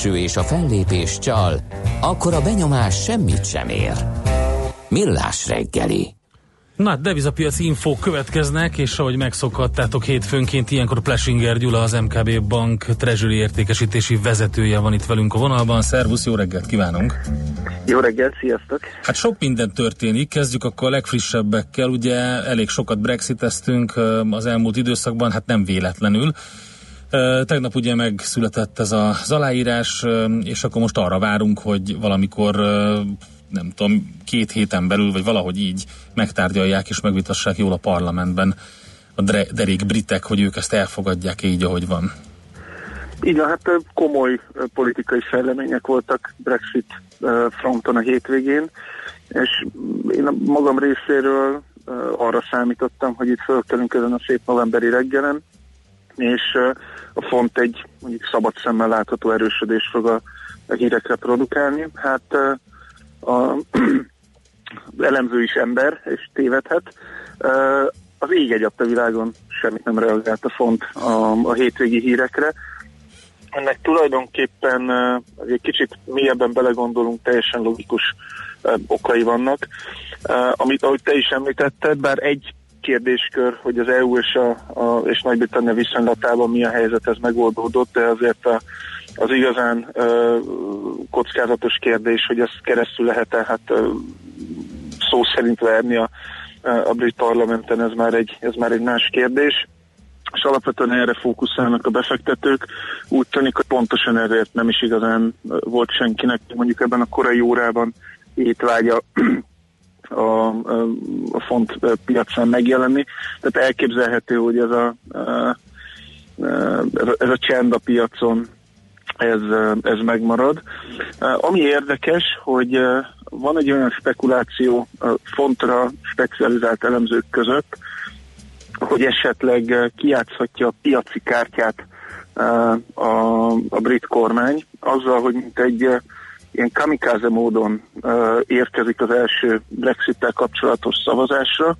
külső és a fellépés csal, akkor a benyomás semmit sem ér. Millás reggeli. Na, devizapiaci infók következnek, és ahogy megszokhattátok, hétfőnként ilyenkor Plesinger Gyula, az MKB Bank Treasury értékesítési vezetője van itt velünk a vonalban. Szervusz, jó reggelt kívánunk! Jó reggelt, sziasztok! Hát sok minden történik, kezdjük akkor a legfrissebbekkel, ugye elég sokat brexiteztünk az elmúlt időszakban, hát nem véletlenül. Tegnap ugye megszületett ez az aláírás, és akkor most arra várunk, hogy valamikor nem tudom, 2 héten belül, vagy valahogy így megtárgyalják és megvitassák jól a parlamentben a derék britek, hogy ők ezt elfogadják így, ahogy van. Igen, hát komoly politikai fejlemények voltak Brexit fronton a hétvégén, és én a magam részéről arra számítottam, hogy itt fölkelünk ezen a szép novemberi reggelen, és a font egy mondjuk szabad szemmel látható erősödést fog a hírekre produkálni. Hát az elemző is ember, és tévedhet. Az ég egyadt a világon semmit nem reagált a font a hétvégi hírekre. Ennek tulajdonképpen egy kicsit mélyebben belegondolunk, teljesen logikus okai vannak. Amit, ahogy te is említetted, bár egy kérdéskör, hogy az EU és és Nagy-Britannia viszonylatában mi a helyzet, ez megoldódott, de azért az igazán kockázatos kérdés, hogy ezt keresztül lehet-e szó szerint verni a brit parlamenten, ez már egy más kérdés, és alapvetően erre fókuszálnak a befektetők. Úgy tűnik, hogy pontosan ezért nem is igazán volt senkinek mondjuk ebben a korai órában étvágya a font piacán megjelenni, tehát elképzelhető, hogy ez a csend a piacon ez megmarad. Ami érdekes, hogy van egy olyan spekuláció fontra specializált elemzők között, hogy esetleg kijátszhatja a piaci kártyát a brit kormány azzal, hogy mint egy ilyen kamikáze módon érkezik az első Brexit-tel kapcsolatos szavazásra.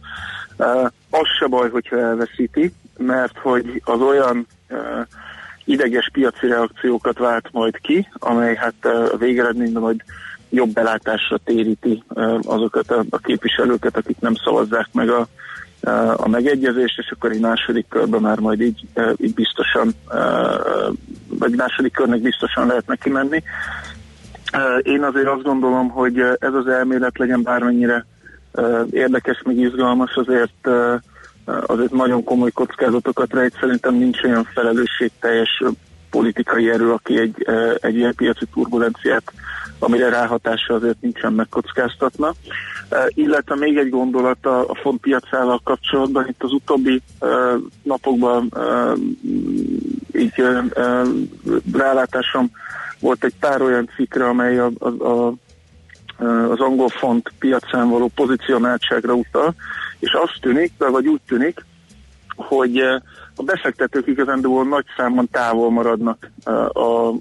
Az se baj, hogyha elveszíti, mert hogy az olyan ideges piaci reakciókat vált majd ki, amely hát a végeredményben majd jobb belátásra téríti azokat a képviselőket, akik nem szavazzák meg a megegyezést, és akkor egy második körben már majd így biztosan, vagy második körnek biztosan lehet neki menni. Én azért azt gondolom, hogy ez az elmélet, legyen bármennyire érdekes, meg izgalmas, azért nagyon komoly kockázatokat rejt. Szerintem nincs olyan felelősségteljes politikai erő, aki egy ilyen piaci turbulenciát, amire ráhatása azért nincsen, megkockáztatna. Illetve még egy gondolat a font piacával kapcsolatban, itt az utóbbi napokban így rálátásom volt egy pár olyan cikkre, amely az angol font piacán való pozicionáltságra utal, és azt tűnik, vagy úgy tűnik, hogy a befektetők igazándiból nagy számban távol maradnak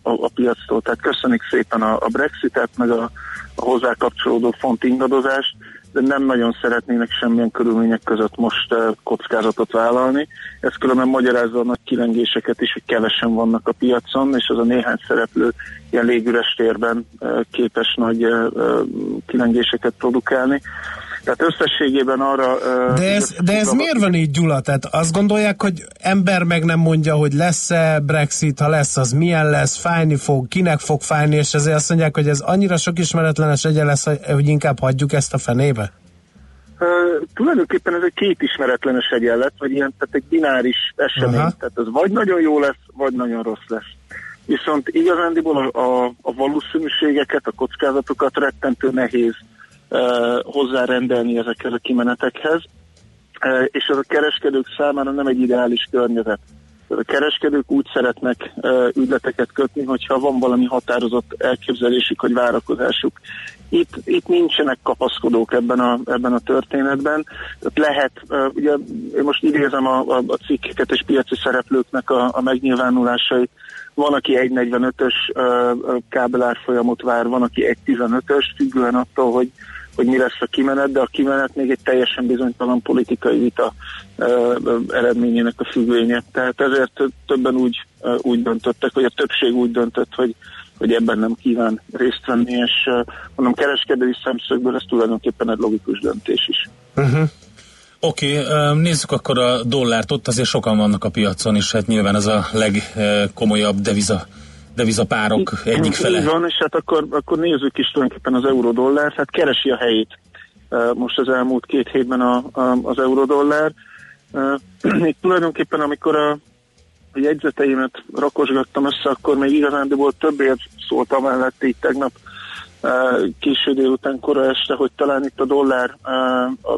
a piactól. Tehát köszönik szépen a Brexitet, meg a hozzá kapcsolódó font ingadozást, de nem nagyon szeretnének semmilyen körülmények között most kockázatot vállalni. Ez különben magyarázza a nagy kilengéseket is, hogy kevesen vannak a piacon, és az a néhány szereplő ilyen légüres térben képes nagy kilengéseket produkálni. Tehát összességében arra... De ez miért van így, Gyula? Tehát azt gondolják, hogy ember meg nem mondja, hogy lesz-e Brexit, ha lesz, az milyen lesz, fájni fog, kinek fog fájni, és ezért azt mondják, hogy ez annyira sok ismeretlenes egyen lesz, hogy inkább hagyjuk ezt a fenébe? Tulajdonképpen ez egy két ismeretlenes egyenlet, vagy ilyen, tehát egy bináris esemény. Aha. Tehát ez vagy nagyon jó lesz, vagy nagyon rossz lesz. Viszont igazándiból a valószínűségeket, a kockázatokat rettentő nehéz hozzárendelni ezekhez a kimenetekhez, és ez a kereskedők számára nem egy ideális környezet. A kereskedők úgy szeretnek ügyleteket kötni, hogyha van valami határozott elképzelésük, hogy várakozásuk. Itt nincsenek kapaszkodók ebben a történetben. Lehet, ugye én most idézem a cikkeket és piaci szereplőknek a megnyilvánulásait. Van, aki 1,45-ös kábelárfolyamot vár, van, aki 1,15-ös, függően attól, hogy mi lesz a kimenet, de a kimenet még egy teljesen bizonytalan politikai vita eredményének a függvénye. Tehát ezért többen úgy döntöttek, vagy a többség úgy döntött, hogy hogy ebben nem kíván részt venni, és mondom, kereskedői szemszögből ez tulajdonképpen egy logikus döntés is. Uh-huh. Oké, nézzük akkor a dollárt, ott azért sokan vannak a piacon is, hát nyilván ez a legkomolyabb devizapárok egyik fele. Így van, és hát akkor nézzük is tulajdonképpen az euró-dollár, hát keresi a helyét most az elmúlt két hétben az euró-dollár. Itt tulajdonképpen amikor a jegyzeteimet rakosgattam össze, akkor még igazándiból többért szólt amellett így tegnap késő délután kora este, hogy talán itt a dollár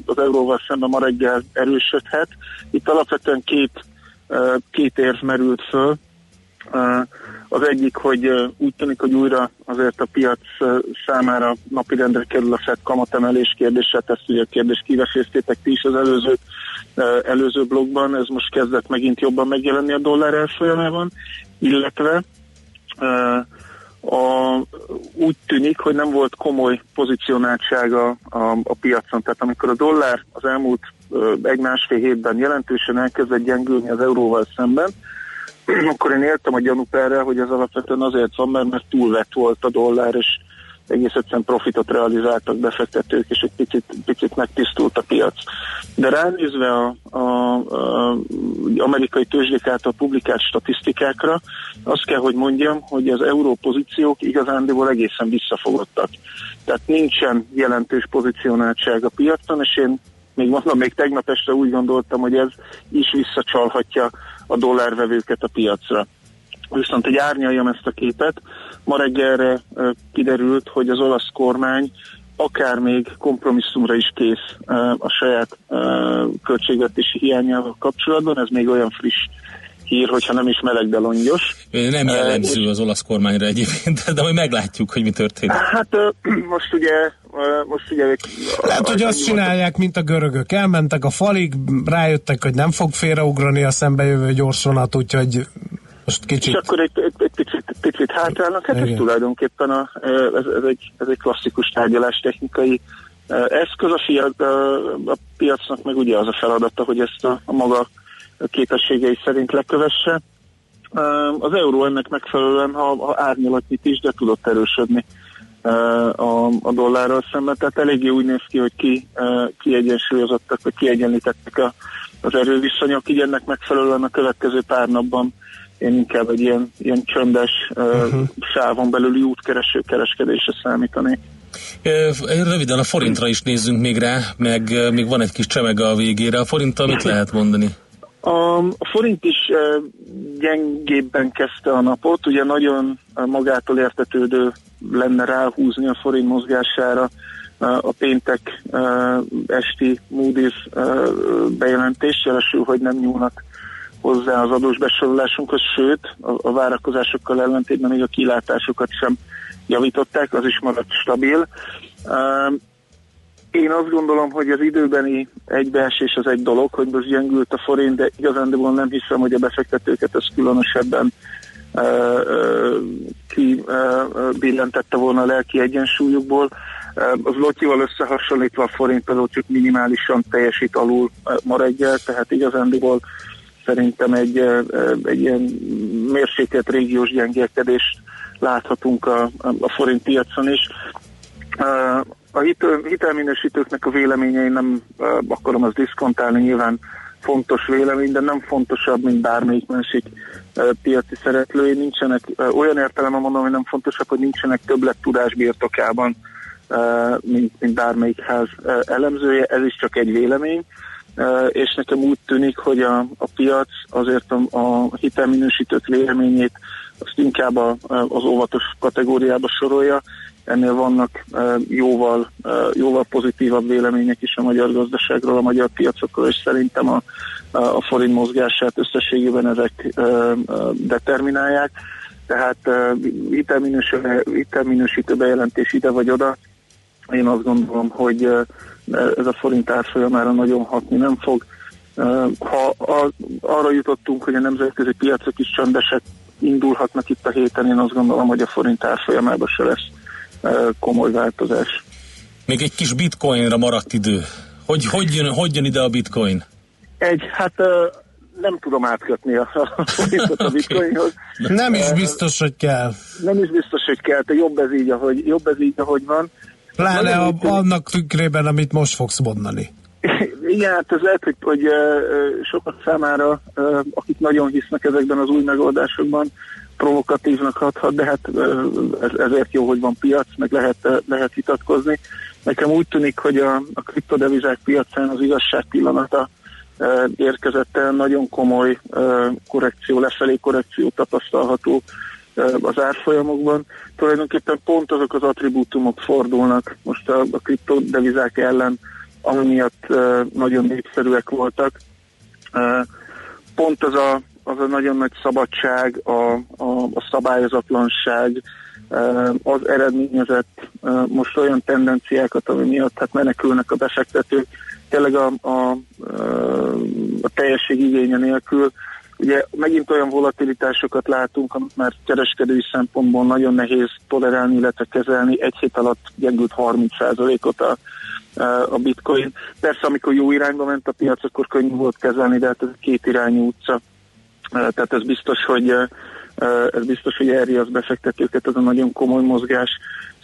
az euróval szemben ma reggel erősödhet. Itt alapvetően két érv merült föl. Az egyik, hogy úgy tűnik, hogy újra azért a piac számára napirendre kerül a Fed kamatemelés kérdése, ezt ugye a kérdést kiveséztétek ti is az előző blogban, ez most kezdett megint jobban megjelenni a dollár elfolyamában, illetve úgy tűnik, hogy nem volt komoly pozicionáltsága a piacon, tehát amikor a dollár az elmúlt egy-másfél hétben jelentősen elkezdett gyengülni az euróval szemben, akkor én értem a gyanút erre, hogy ez alapvetően azért van, mert túlvett volt a dollár, és egész egyszerűen profitot realizáltak befektetők, és egy picit megtisztult a piac. De ránézve az amerikai tőzsdék által publikált statisztikákra, azt kell, hogy mondjam, hogy az euró pozíciók igazándiból egészen visszafogottak. Tehát nincsen jelentős pozicionáltság a piacon, és én még tegnap este úgy gondoltam, hogy ez is visszacsalhatja a dollárvevőket a piacra. Viszont, hogy árnyaljam ezt a képet, ma reggelre kiderült, hogy az olasz kormány akár még kompromisszumra is kész a saját költségvetési hiányával kapcsolatban, ez még olyan friss hír, hogyha nem is meleg, de longyos. Nem jellemző az olasz kormányra egyébként, de majd meglátjuk, hogy mi történik. Hát most ugye... Lehet, hogy azt csinálják, mint a görögök. Elmentek a falig, rájöttek, hogy nem fog félreugrani a szembejövő gyors vonat, úgyhogy most kicsit... És akkor egy picit hátrálnak. Hát igen. Ez tulajdonképpen ez egy klasszikus tárgyalás technikai eszköz. A piacnak meg ugye az a feladata, hogy ezt a maga képességei szerint lekövesse. Az euró ennek megfelelően, ha árnyalatnyit is, de tudott erősödni a dollárral szemben. Tehát eléggé úgy néz ki, hogy kiegyensúlyozottak, vagy kiegyenlítettek az erőviszonyok. Így ennek megfelelően a következő pár napban én inkább egy ilyen csöndes sávon belüli útkereső kereskedésre számítanék. Röviden a forintra is nézzünk még rá, meg még van egy kis csemeg a végére. A forinttal mit lehet mondani? A forint is gyengébben kezdte a napot, ugye nagyon magától értetődő lenne ráhúzni a forint mozgására a péntek esti Moody's bejelentés, jelesül, hogy nem nyúlnak hozzá az adós besorolásunkhoz, sőt a várakozásokkal ellentétben még a kilátásokat sem javították, az is maradt stabil. Én azt gondolom, hogy az időbeni egybeesés az egy dolog, hogy most gyengült a forint, de igazándiból nem hiszem, hogy a befektetőket ez különösebben billentette volna a lelki egyensúlyukból. Az lotyival összehasonlítva a forint például csak minimálisan teljesít alul ma reggel, tehát igazándiból szerintem egy ilyen mérsékelt régiós gyengélkedést láthatunk a forint piacon is. A hitelminősítőknek a véleményei nem akarom azt diszkontálni, nyilván fontos vélemény, de nem fontosabb, mint bármelyik másik piaci szereplői. Nincsenek, olyan értelemben mondom, hogy nem fontosabb, hogy nincsenek többlet tudás birtokában, mint bármelyik ház elemzője. Ez is csak egy vélemény, és nekem úgy tűnik, hogy a piac azért a hitelminősítők véleményét azt inkább az óvatos kategóriába sorolja. Ennél vannak jóval pozitívabb vélemények is a magyar gazdaságról, a magyar piacokról, és szerintem a forint mozgását összességében ezek determinálják. Tehát hitelminősítő bejelentés ide vagy oda. Én azt gondolom, hogy ez a forint árfolyamára nagyon hatni nem fog. Ha arra jutottunk, hogy a nemzetközi piacok is csöndesek indulhatnak itt a héten, én azt gondolom, hogy a forint árfolyamában se lesz komoly változás. Még egy kis bitcoinra maradt idő. Hogy jön ide a bitcoin? Hát nem tudom átkötni a forintot a bitcoinhoz. Nem is biztos, hogy kell. Nem is biztos, hogy kell, de jobb ez így, ahogy van. Pláne annak tükrében, amit most fogsz mondani. Igen, hát ez lehet, hogy sokak számára, akik nagyon hisznek ezekben az új megoldásokban, provokatívnak hathat, de hát ezért jó, hogy van piac, meg lehet vitatkozni. Nekem úgy tűnik, hogy a kriptodevizák piacán az igazság pillanata érkezett el, nagyon komoly lefelé korrekció tapasztalható az árfolyamokban. Tulajdonképpen pont azok az attribútumok fordulnak most a kriptodevizák ellen, ami miatt nagyon népszerűek voltak. Pont az a nagyon nagy szabadság, a szabályozatlanság, az eredményezett most olyan tendenciákat, ami miatt hát menekülnek a befektetők, tényleg a teljesség igénye nélkül. Ugye megint olyan volatilitásokat látunk, amit már kereskedői szempontból nagyon nehéz tolerálni, illetve kezelni. Egy hét alatt gyengült 30%-ot a bitcoin. Persze, amikor jó irányba ment a piac, akkor könnyű volt kezelni, de hát ez két irányú utca. Tehát ez biztos, hogy elriaszt befektetőket, ez a nagyon komoly mozgás.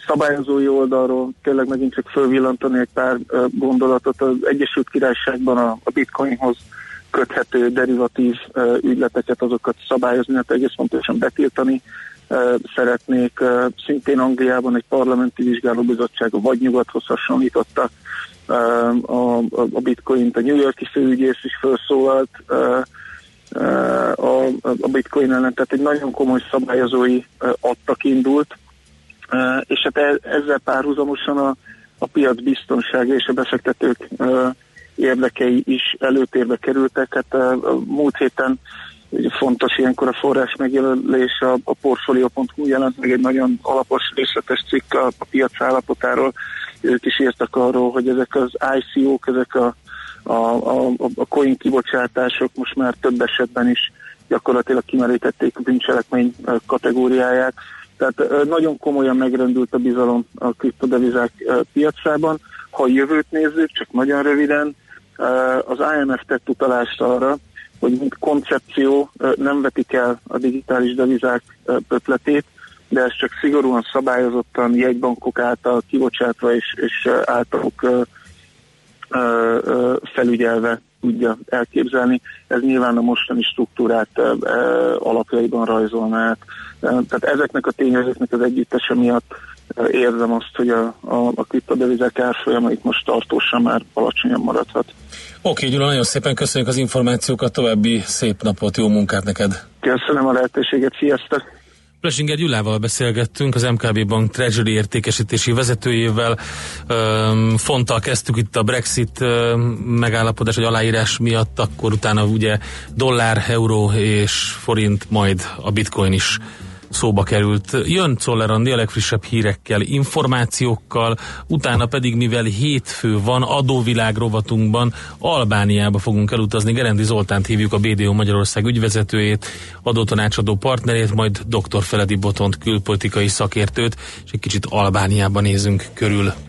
Szabályozói oldalról tényleg megint csak fölvillantani egy pár gondolatot. Az Egyesült Királyságban a bitcoinhoz köthető derivatív ügyleteket, azokat szabályozni, hát egész pontosan betiltani szeretnék. Szintén Angliában egy parlamenti vizsgálóbizottság vagy nyugathoz hasonlította a bitcoint. A New York-i főügyész is felszólalt a bitcoin ellen, tehát egy nagyon komoly szabályozói adtak indult, és hát ezzel párhuzamosan a piac biztonsága és a befektetők érdekei is előtérbe kerültek. Hát a múlt héten fontos ilyenkor a forrás megjelölés, a portfolio.hu jelent meg egy nagyon alapos részletes cikk a piac állapotáról. Ők is írtak arról, hogy ezek az ICO-k, ezek a coin kibocsátások most már több esetben is gyakorlatilag kimerítették a bűncselekmény kategóriáját. Tehát nagyon komolyan megrendült a bizalom a kriptodevizák piacában. Ha a jövőt nézzük, csak nagyon röviden, az IMF tett utalást arra, hogy mint koncepció nem vetik el a digitális devizák ötletét, de ez csak szigorúan szabályozottan jegybankok által kibocsátva és általuk felügyelve tudja elképzelni. Ez nyilván a mostani struktúrát alapjaiban rajzolna át. Tehát ezeknek a tényezőknek az együttese miatt érzem azt, hogy a kriptodevizák árfolyamait most tartósan már alacsonyan maradhat. Oké, Gyula, nagyon szépen köszönjük az információkat, további szép napot, jó munkát neked! Köszönöm a lehetőséget, sziasztok! Plesinger Gyulával beszélgettünk, az MKB Bank Treasury értékesítési vezetőjével. Fonttal kezdtük itt a Brexit megállapodás, vagy aláírás miatt, akkor utána ugye dollár, euró és forint, majd a bitcoin is szóba került. Jön Czoller Andi a legfrissebb hírekkel, információkkal, utána pedig, mivel hétfő van, adóvilág rovatunkban Albániába fogunk elutazni. Gerendi Zoltánt hívjuk, a BDO Magyarország ügyvezetőjét, adótanácsadó partnerét, majd dr. Feledi Botont külpolitikai szakértőt, és egy kicsit Albániába nézünk körül.